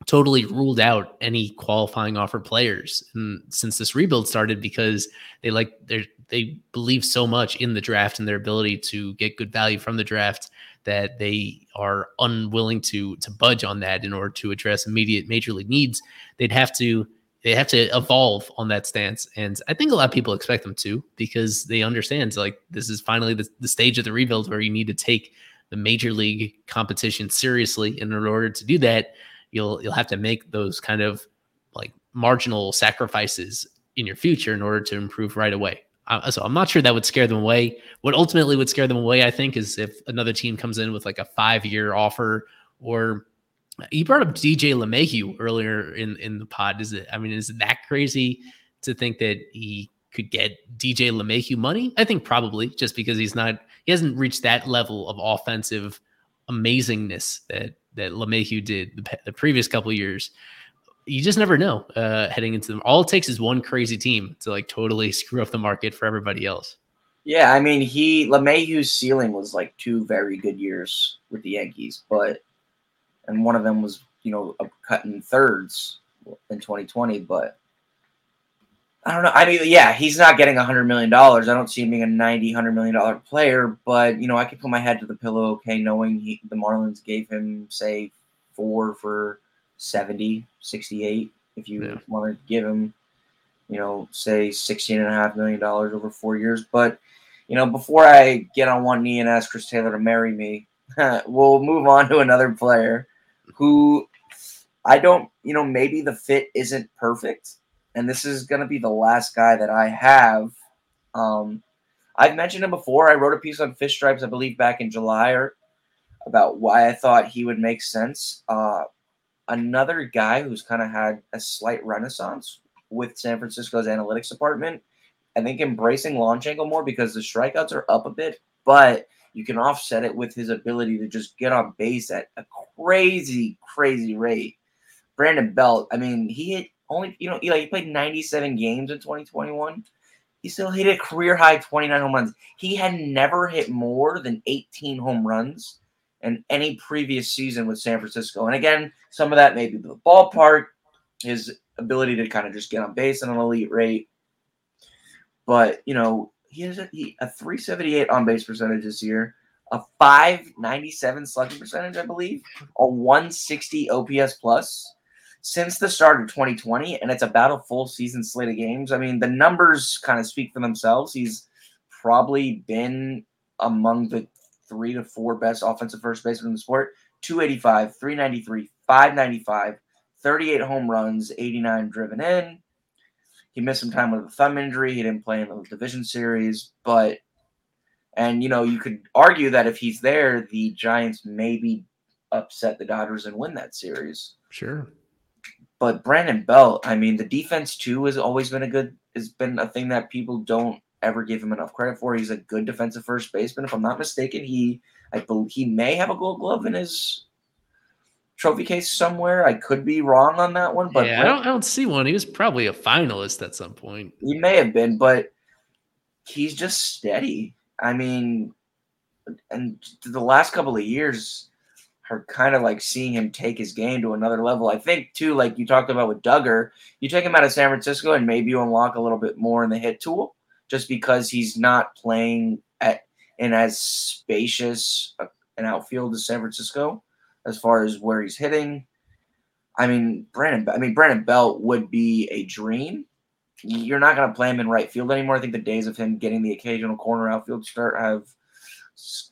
totally ruled out any qualifying offer players, and since this rebuild started, because they like they they believe so much in the draft and their ability to get good value from the draft that they are unwilling to to budge on that in order to address immediate major league needs. They'd have to they have to evolve on that stance, and I think a lot of people expect them to, because they understand like this is finally the, the stage of the rebuild where you need to take the major league competition seriously, and in order to do that, You'll you'll have to make those kind of like marginal sacrifices in your future in order to improve right away. Uh, so I'm not sure that would scare them away. What ultimately would scare them away, I think, is if another team comes in with like a five-year offer. Or you brought up D J LeMahieu earlier in, in the pod. Is it? I mean, is it that crazy to think that he could get D J LeMahieu money? I think probably, just because he's not, he hasn't reached that level of offensive amazingness that that LeMahieu did the, the previous couple of years. You just never know uh, heading into them. All it takes is one crazy team to like totally screw up the market for everybody else. Yeah, I mean, he LeMahieu's ceiling was like two very good years with the Yankees, but and one of them was, you know, a cut in thirds in twenty twenty. But I don't know. I mean, yeah, he's not getting one hundred million dollars. I don't see him being a ninety, one hundred million dollars player, but, you know, I could put my head to the pillow, okay, knowing he, the Marlins gave him, say, four for seventy, sixty-eight, if you yeah. want to give him, you know, say sixteen and a half million dollars over four years. But, you know, before I get on one knee and ask Chris Taylor to marry me, we'll move on to another player who I don't, you know, maybe the fit isn't perfect. And this is going to be the last guy that I have. Um, I've mentioned him before. I wrote a piece on Fish Stripes, I believe back in July, or about why I thought he would make sense. Uh, another guy who's kind of had a slight renaissance with San Francisco's analytics department, I think embracing launch angle more because the strikeouts are up a bit, but you can offset it with his ability to just get on base at a crazy, crazy rate. Brandon Belt, I mean, he hit only, you know, Eli, he played ninety-seven games in twenty twenty-one. He still hit a career-high twenty-nine home runs. He had never hit more than eighteen home runs in any previous season with San Francisco. And again, some of that may be the ballpark, his ability to kind of just get on base at an elite rate. But, you know, he has a, he, a three seventy-eight on-base percentage this year, a five ninety-seven slugging percentage, I believe, a one sixty O P S plus since the start of twenty twenty, and it's about a full season slate of games. I mean, the numbers kind of speak for themselves. He's probably been among the three to four best offensive first basemen in the sport. two eighty-five, three ninety-three, five ninety-five, thirty-eight home runs, eighty-nine driven in. He missed some time with a thumb injury. He didn't play in the division series. But, and, you know, you could argue that if he's there, the Giants maybe upset the Dodgers and win that series. Sure. But Brandon Belt, I mean, the defense, too, has always been a good, has been a thing that people don't ever give him enough credit for. He's a good defensive first baseman. If I'm not mistaken, he, I believe he may have a gold glove in his trophy case somewhere. I could be wrong on that one, but yeah, I don't I don't see one. He was probably a finalist at some point. He may have been, but he's just steady. I mean, and the last couple of years are kind of like seeing him take his game to another level. I think too, like you talked about with Duggar, you take him out of San Francisco and maybe you unlock a little bit more in the hit tool just because he's not playing at in as spacious an outfield as San Francisco. As far as where he's hitting, I mean, Brandon, I mean, Brandon Belt would be a dream. You're not going to play him in right field anymore. I think the days of him getting the occasional corner outfield start have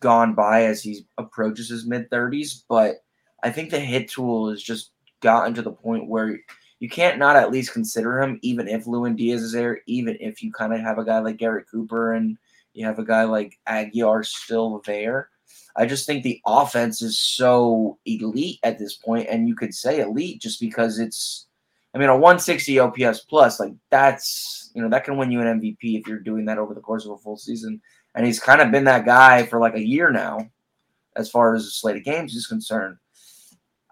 gone by as he approaches his mid thirties. But I think the hit tool has just gotten to the point where you can't not at least consider him, even if Lewin Diaz is there, even if you kind of have a guy like Garrett Cooper and you have a guy like Aguilar still there. I just think the offense is so elite at this point, and you could say elite just because it's, I mean, a one sixty O P S plus, like that's, you know, that can win you an M V P if you're doing that over the course of a full season. And he's kind of been that guy for like a year now, as far as the slate of games is concerned.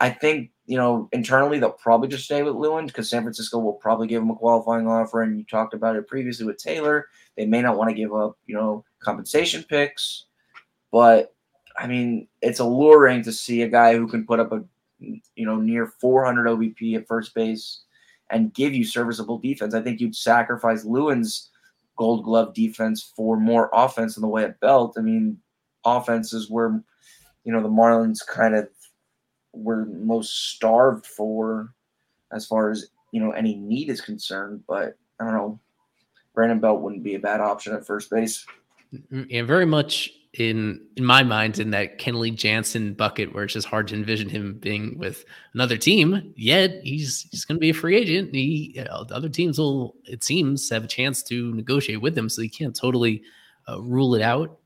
I think, you know, internally they'll probably just stay with Lewin because San Francisco will probably give him a qualifying offer. And you talked about it previously with Taylor. They may not want to give up, you know, compensation picks, but I mean, it's alluring to see a guy who can put up a, you know, near four hundred O B P at first base and give you serviceable defense. I think you'd sacrifice Lewin's gold glove defense for more offense in the way of Belt. I mean, offense is where, you know, the Marlins kind of were most starved for as far as, you know, any need is concerned. But I don't know, Brandon Belt wouldn't be a bad option at first base. Yeah, very much. In in my mind, in that Kenley Jansen bucket, where it's just hard to envision him being with another team. Yet he's he's going to be a free agent. He, you know, the other teams will, it seems, have a chance to negotiate with him, so you can't totally uh, rule it out.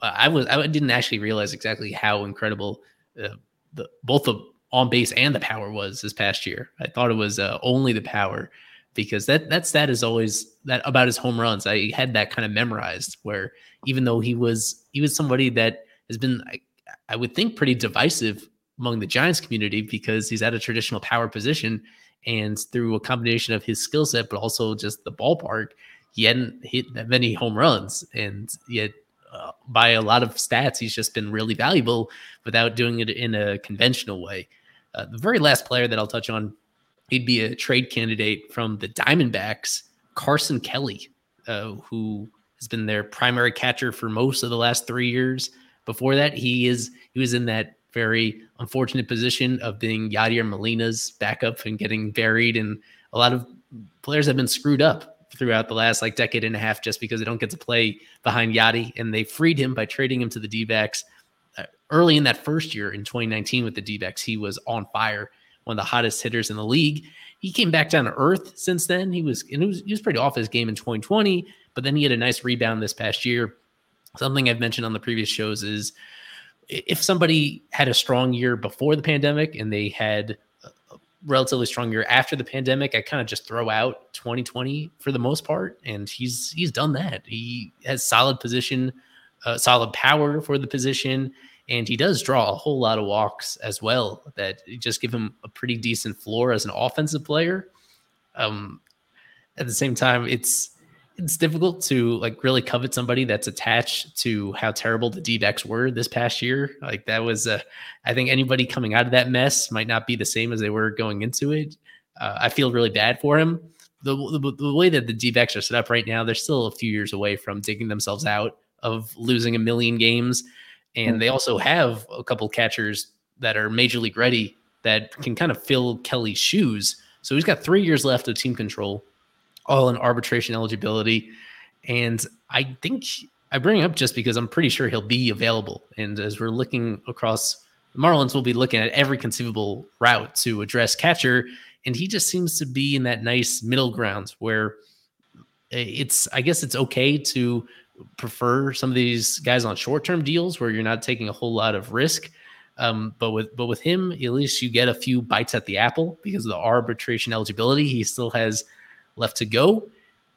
Uh, I was I didn't actually realize exactly how incredible uh, the both the on base and the power was this past year. I thought it was uh, only the power because that, that stat is always that about his home runs. I had that kind of memorized where even though he was, he was somebody that has been, I, I would think, pretty divisive among the Giants community because he's at a traditional power position, and through a combination of his skill set, but also just the ballpark, he hadn't hit that many home runs. And yet uh, by a lot of stats, he's just been really valuable without doing it in a conventional way. Uh, the very last player that I'll touch on, he'd be a trade candidate from the Diamondbacks, Carson Kelly, uh, who has been their primary catcher for most of the last three years. Before that, he is he was in that very unfortunate position of being Yadier Molina's backup and getting buried. And a lot of players have been screwed up throughout the last like decade and a half just because they don't get to play behind Yadi. And they freed him by trading him to the D-backs. Uh, early in that first year in twenty nineteen with the D-backs, he was on fire, one of the hottest hitters in the league. He came back down to earth since then. He was, and it was, he was pretty off his game in twenty twenty, but then he had a nice rebound this past year. Something I've mentioned on the previous shows is if somebody had a strong year before the pandemic and they had a relatively strong year after the pandemic, I kind of just throw out twenty twenty for the most part. And he's, he's done that. He has solid position, uh, solid power for the position. And he does draw a whole lot of walks as well that just give him a pretty decent floor as an offensive player. Um, at the same time, it's, it's difficult to like really covet somebody that's attached to how terrible the D-backs were this past year. Like that was, uh, I think anybody coming out of that mess might not be the same as they were going into it. Uh, I feel really bad for him. The, the, the way that the D-backs are set up right now, they're still a few years away from digging themselves out of losing a million games. And they also have a couple catchers that are major league ready that can kind of fill Kelly's shoes. So he's got three years left of team control, all in arbitration eligibility. And I think I bring it up just because I'm pretty sure he'll be available. And as we're looking across, the Marlins will be looking at every conceivable route to address catcher. And he just seems to be in that nice middle ground where it's, I guess it's okay to prefer some of these guys on short-term deals where you're not taking a whole lot of risk. Um, but with, but with him, at least you get a few bites at the apple because of the arbitration eligibility he still has left to go.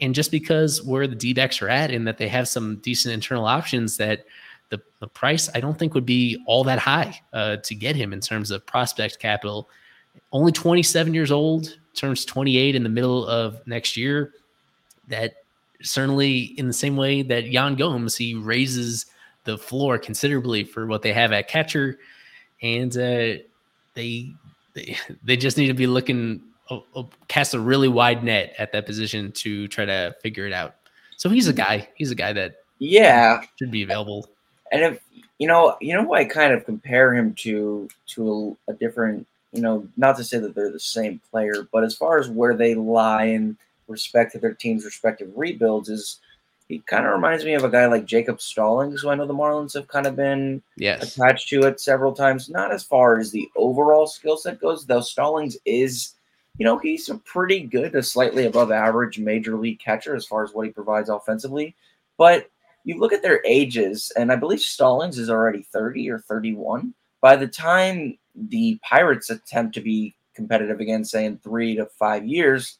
And just because where the D-backs are at and that they have some decent internal options, that the, the price I don't think would be all that high uh, to get him in terms of prospect capital. Only twenty-seven years old, turns twenty-eight in the middle of next year. That certainly, in the same way that Yan Gomes, he raises the floor considerably for what they have at catcher, and uh, they, they they just need to be looking uh, uh, cast a really wide net at that position to try to figure it out. So he's a guy, he's a guy that yeah should be available. And if you know, you know, I kind of compare him to to a, a different, you know, not to say that they're the same player, but as far as where they lie in respect to their team's respective rebuilds, is he kind of reminds me of a guy like Jacob Stallings, who I know the Marlins have kind of been yes. attached to it several times. Not as far as the overall skill set goes, though. Stallings is, you know, he's a pretty good, a slightly above average major league catcher as far as what he provides offensively. But you look at their ages, and I believe Stallings is already thirty or thirty-one. By the time the Pirates attempt to be competitive again, say in three to five years,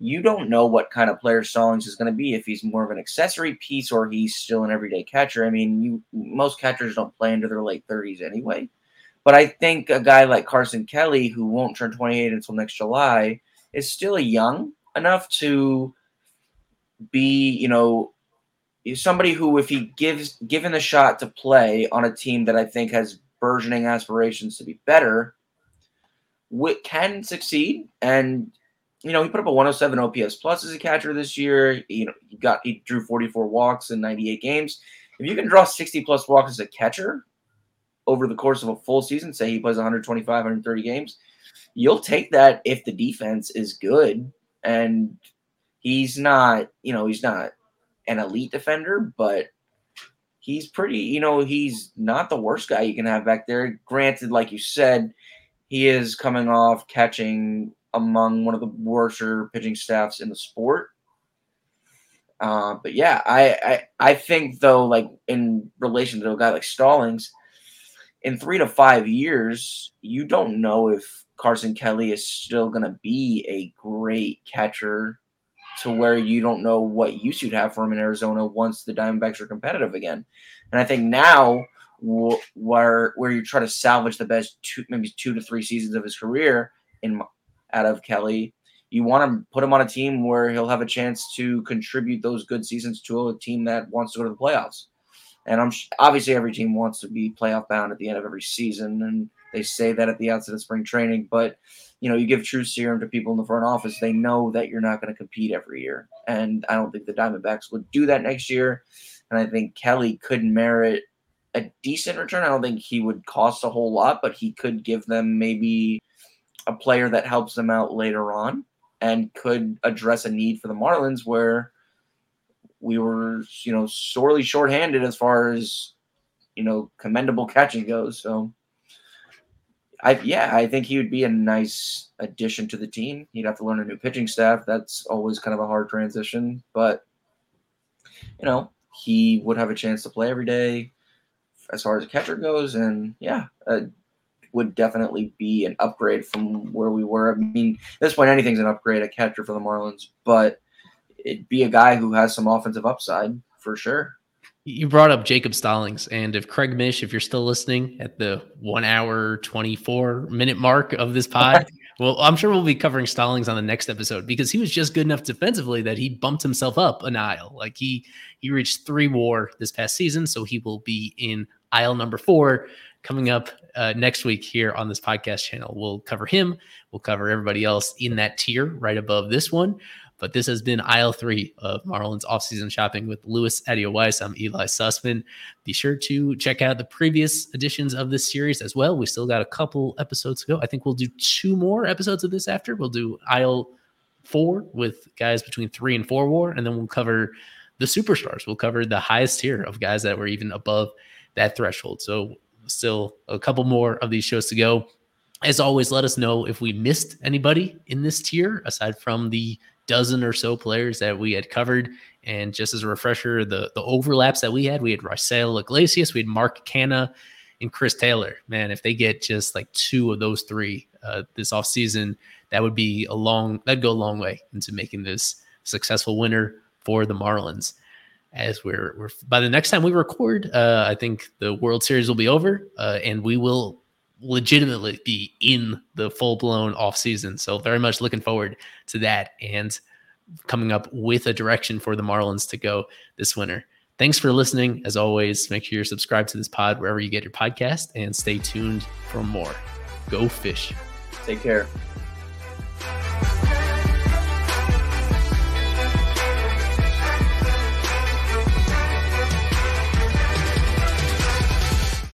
you don't know what kind of player Stallings is going to be, if he's more of an accessory piece or he's still an everyday catcher. I mean, you, most catchers don't play into their late thirties anyway. But I think a guy like Carson Kelly, who won't turn twenty-eight until next July, is still young enough to be, you know, somebody who, if he gives given the shot to play on a team that I think has burgeoning aspirations to be better, can succeed. And you know, he put up a one oh seven O P S plus as a catcher this year. You know, he got he drew forty-four walks in ninety-eight games. If you can draw sixty plus walks as a catcher over the course of a full season, say he plays one twenty-five, one thirty games, you'll take that if the defense is good. And he's not, you know, he's not an elite defender, but he's pretty, you know, he's not the worst guy you can have back there. Granted, like you said, he is coming off catching among one of the worst pitching staffs in the sport. Uh, but yeah, I, I I think though, like in relation to a guy like Stallings, in three to five years, you don't know if Carson Kelly is still going to be a great catcher to where you don't know what use you'd have for him in Arizona once the Diamondbacks are competitive again. And I think now where where you try to salvage the best two, maybe two to three seasons of his career in out of Kelly, you want to put him on a team where he'll have a chance to contribute those good seasons to a team that wants to go to the playoffs. And I'm obviously every team wants to be playoff bound at the end of every season, and they say that at the outset of spring training. But, you know, you give true serum to people in the front office, they know that you're not going to compete every year. And I don't think the Diamondbacks would do that next year. And I think Kelly could merit a decent return. I don't think he would cost a whole lot, but he could give them maybe a player that helps them out later on and could address a need for the Marlins where we were, you know, sorely shorthanded as far as, you know, commendable catching goes. So, I yeah, I think he would be a nice addition to the team. He'd have to learn a new pitching staff. That's always kind of a hard transition. But, you know, he would have a chance to play every day as far as a catcher goes. And, yeah, uh, would definitely be an upgrade from where we were. I mean, at this point, anything's an upgrade, a catcher for the Marlins. But it'd be a guy who has some offensive upside for sure. You brought up Jacob Stallings, and if Craig Mish, if you're still listening at the one hour, twenty-four minute mark of this pod, well, I'm sure we'll be covering Stallings on the next episode because he was just good enough defensively that he bumped himself up an aisle. Like he, he reached three war this past season. So he will be in aisle number four coming up uh, next week here on this podcast channel. We'll cover him. We'll cover everybody else in that tier right above this one. But this has been aisle three of Marlins offseason shopping with Louis Adia Weiss. I'm Eli Sussman. Be sure to check out the previous editions of this series as well. We still got a couple episodes to go. I think we'll do two more episodes of this after. We'll do aisle four with guys between three and four war, and then we'll cover the superstars. We'll cover the highest tier of guys that were even above that threshold. So still a couple more of these shows to go. As always, let us know if we missed anybody in this tier, aside from the dozen or so players that we had covered. And just as a refresher, the, the overlaps that we had, we had Raisel Iglesias, we had Mark Canha, and Chris Taylor. Man, if they get just like two of those three uh, this offseason, that would be a long, that'd go a long way into making this successful winter for the Marlins. As we're, we're by the next time we record, uh, I think the World Series will be over uh, and we will legitimately be in the full-blown offseason. So very much looking forward to that and coming up with a direction for the Marlins to go this winter. Thanks for listening. As always, make sure you're subscribed to this pod wherever you get your podcast and stay tuned for more. Go Fish. Take care.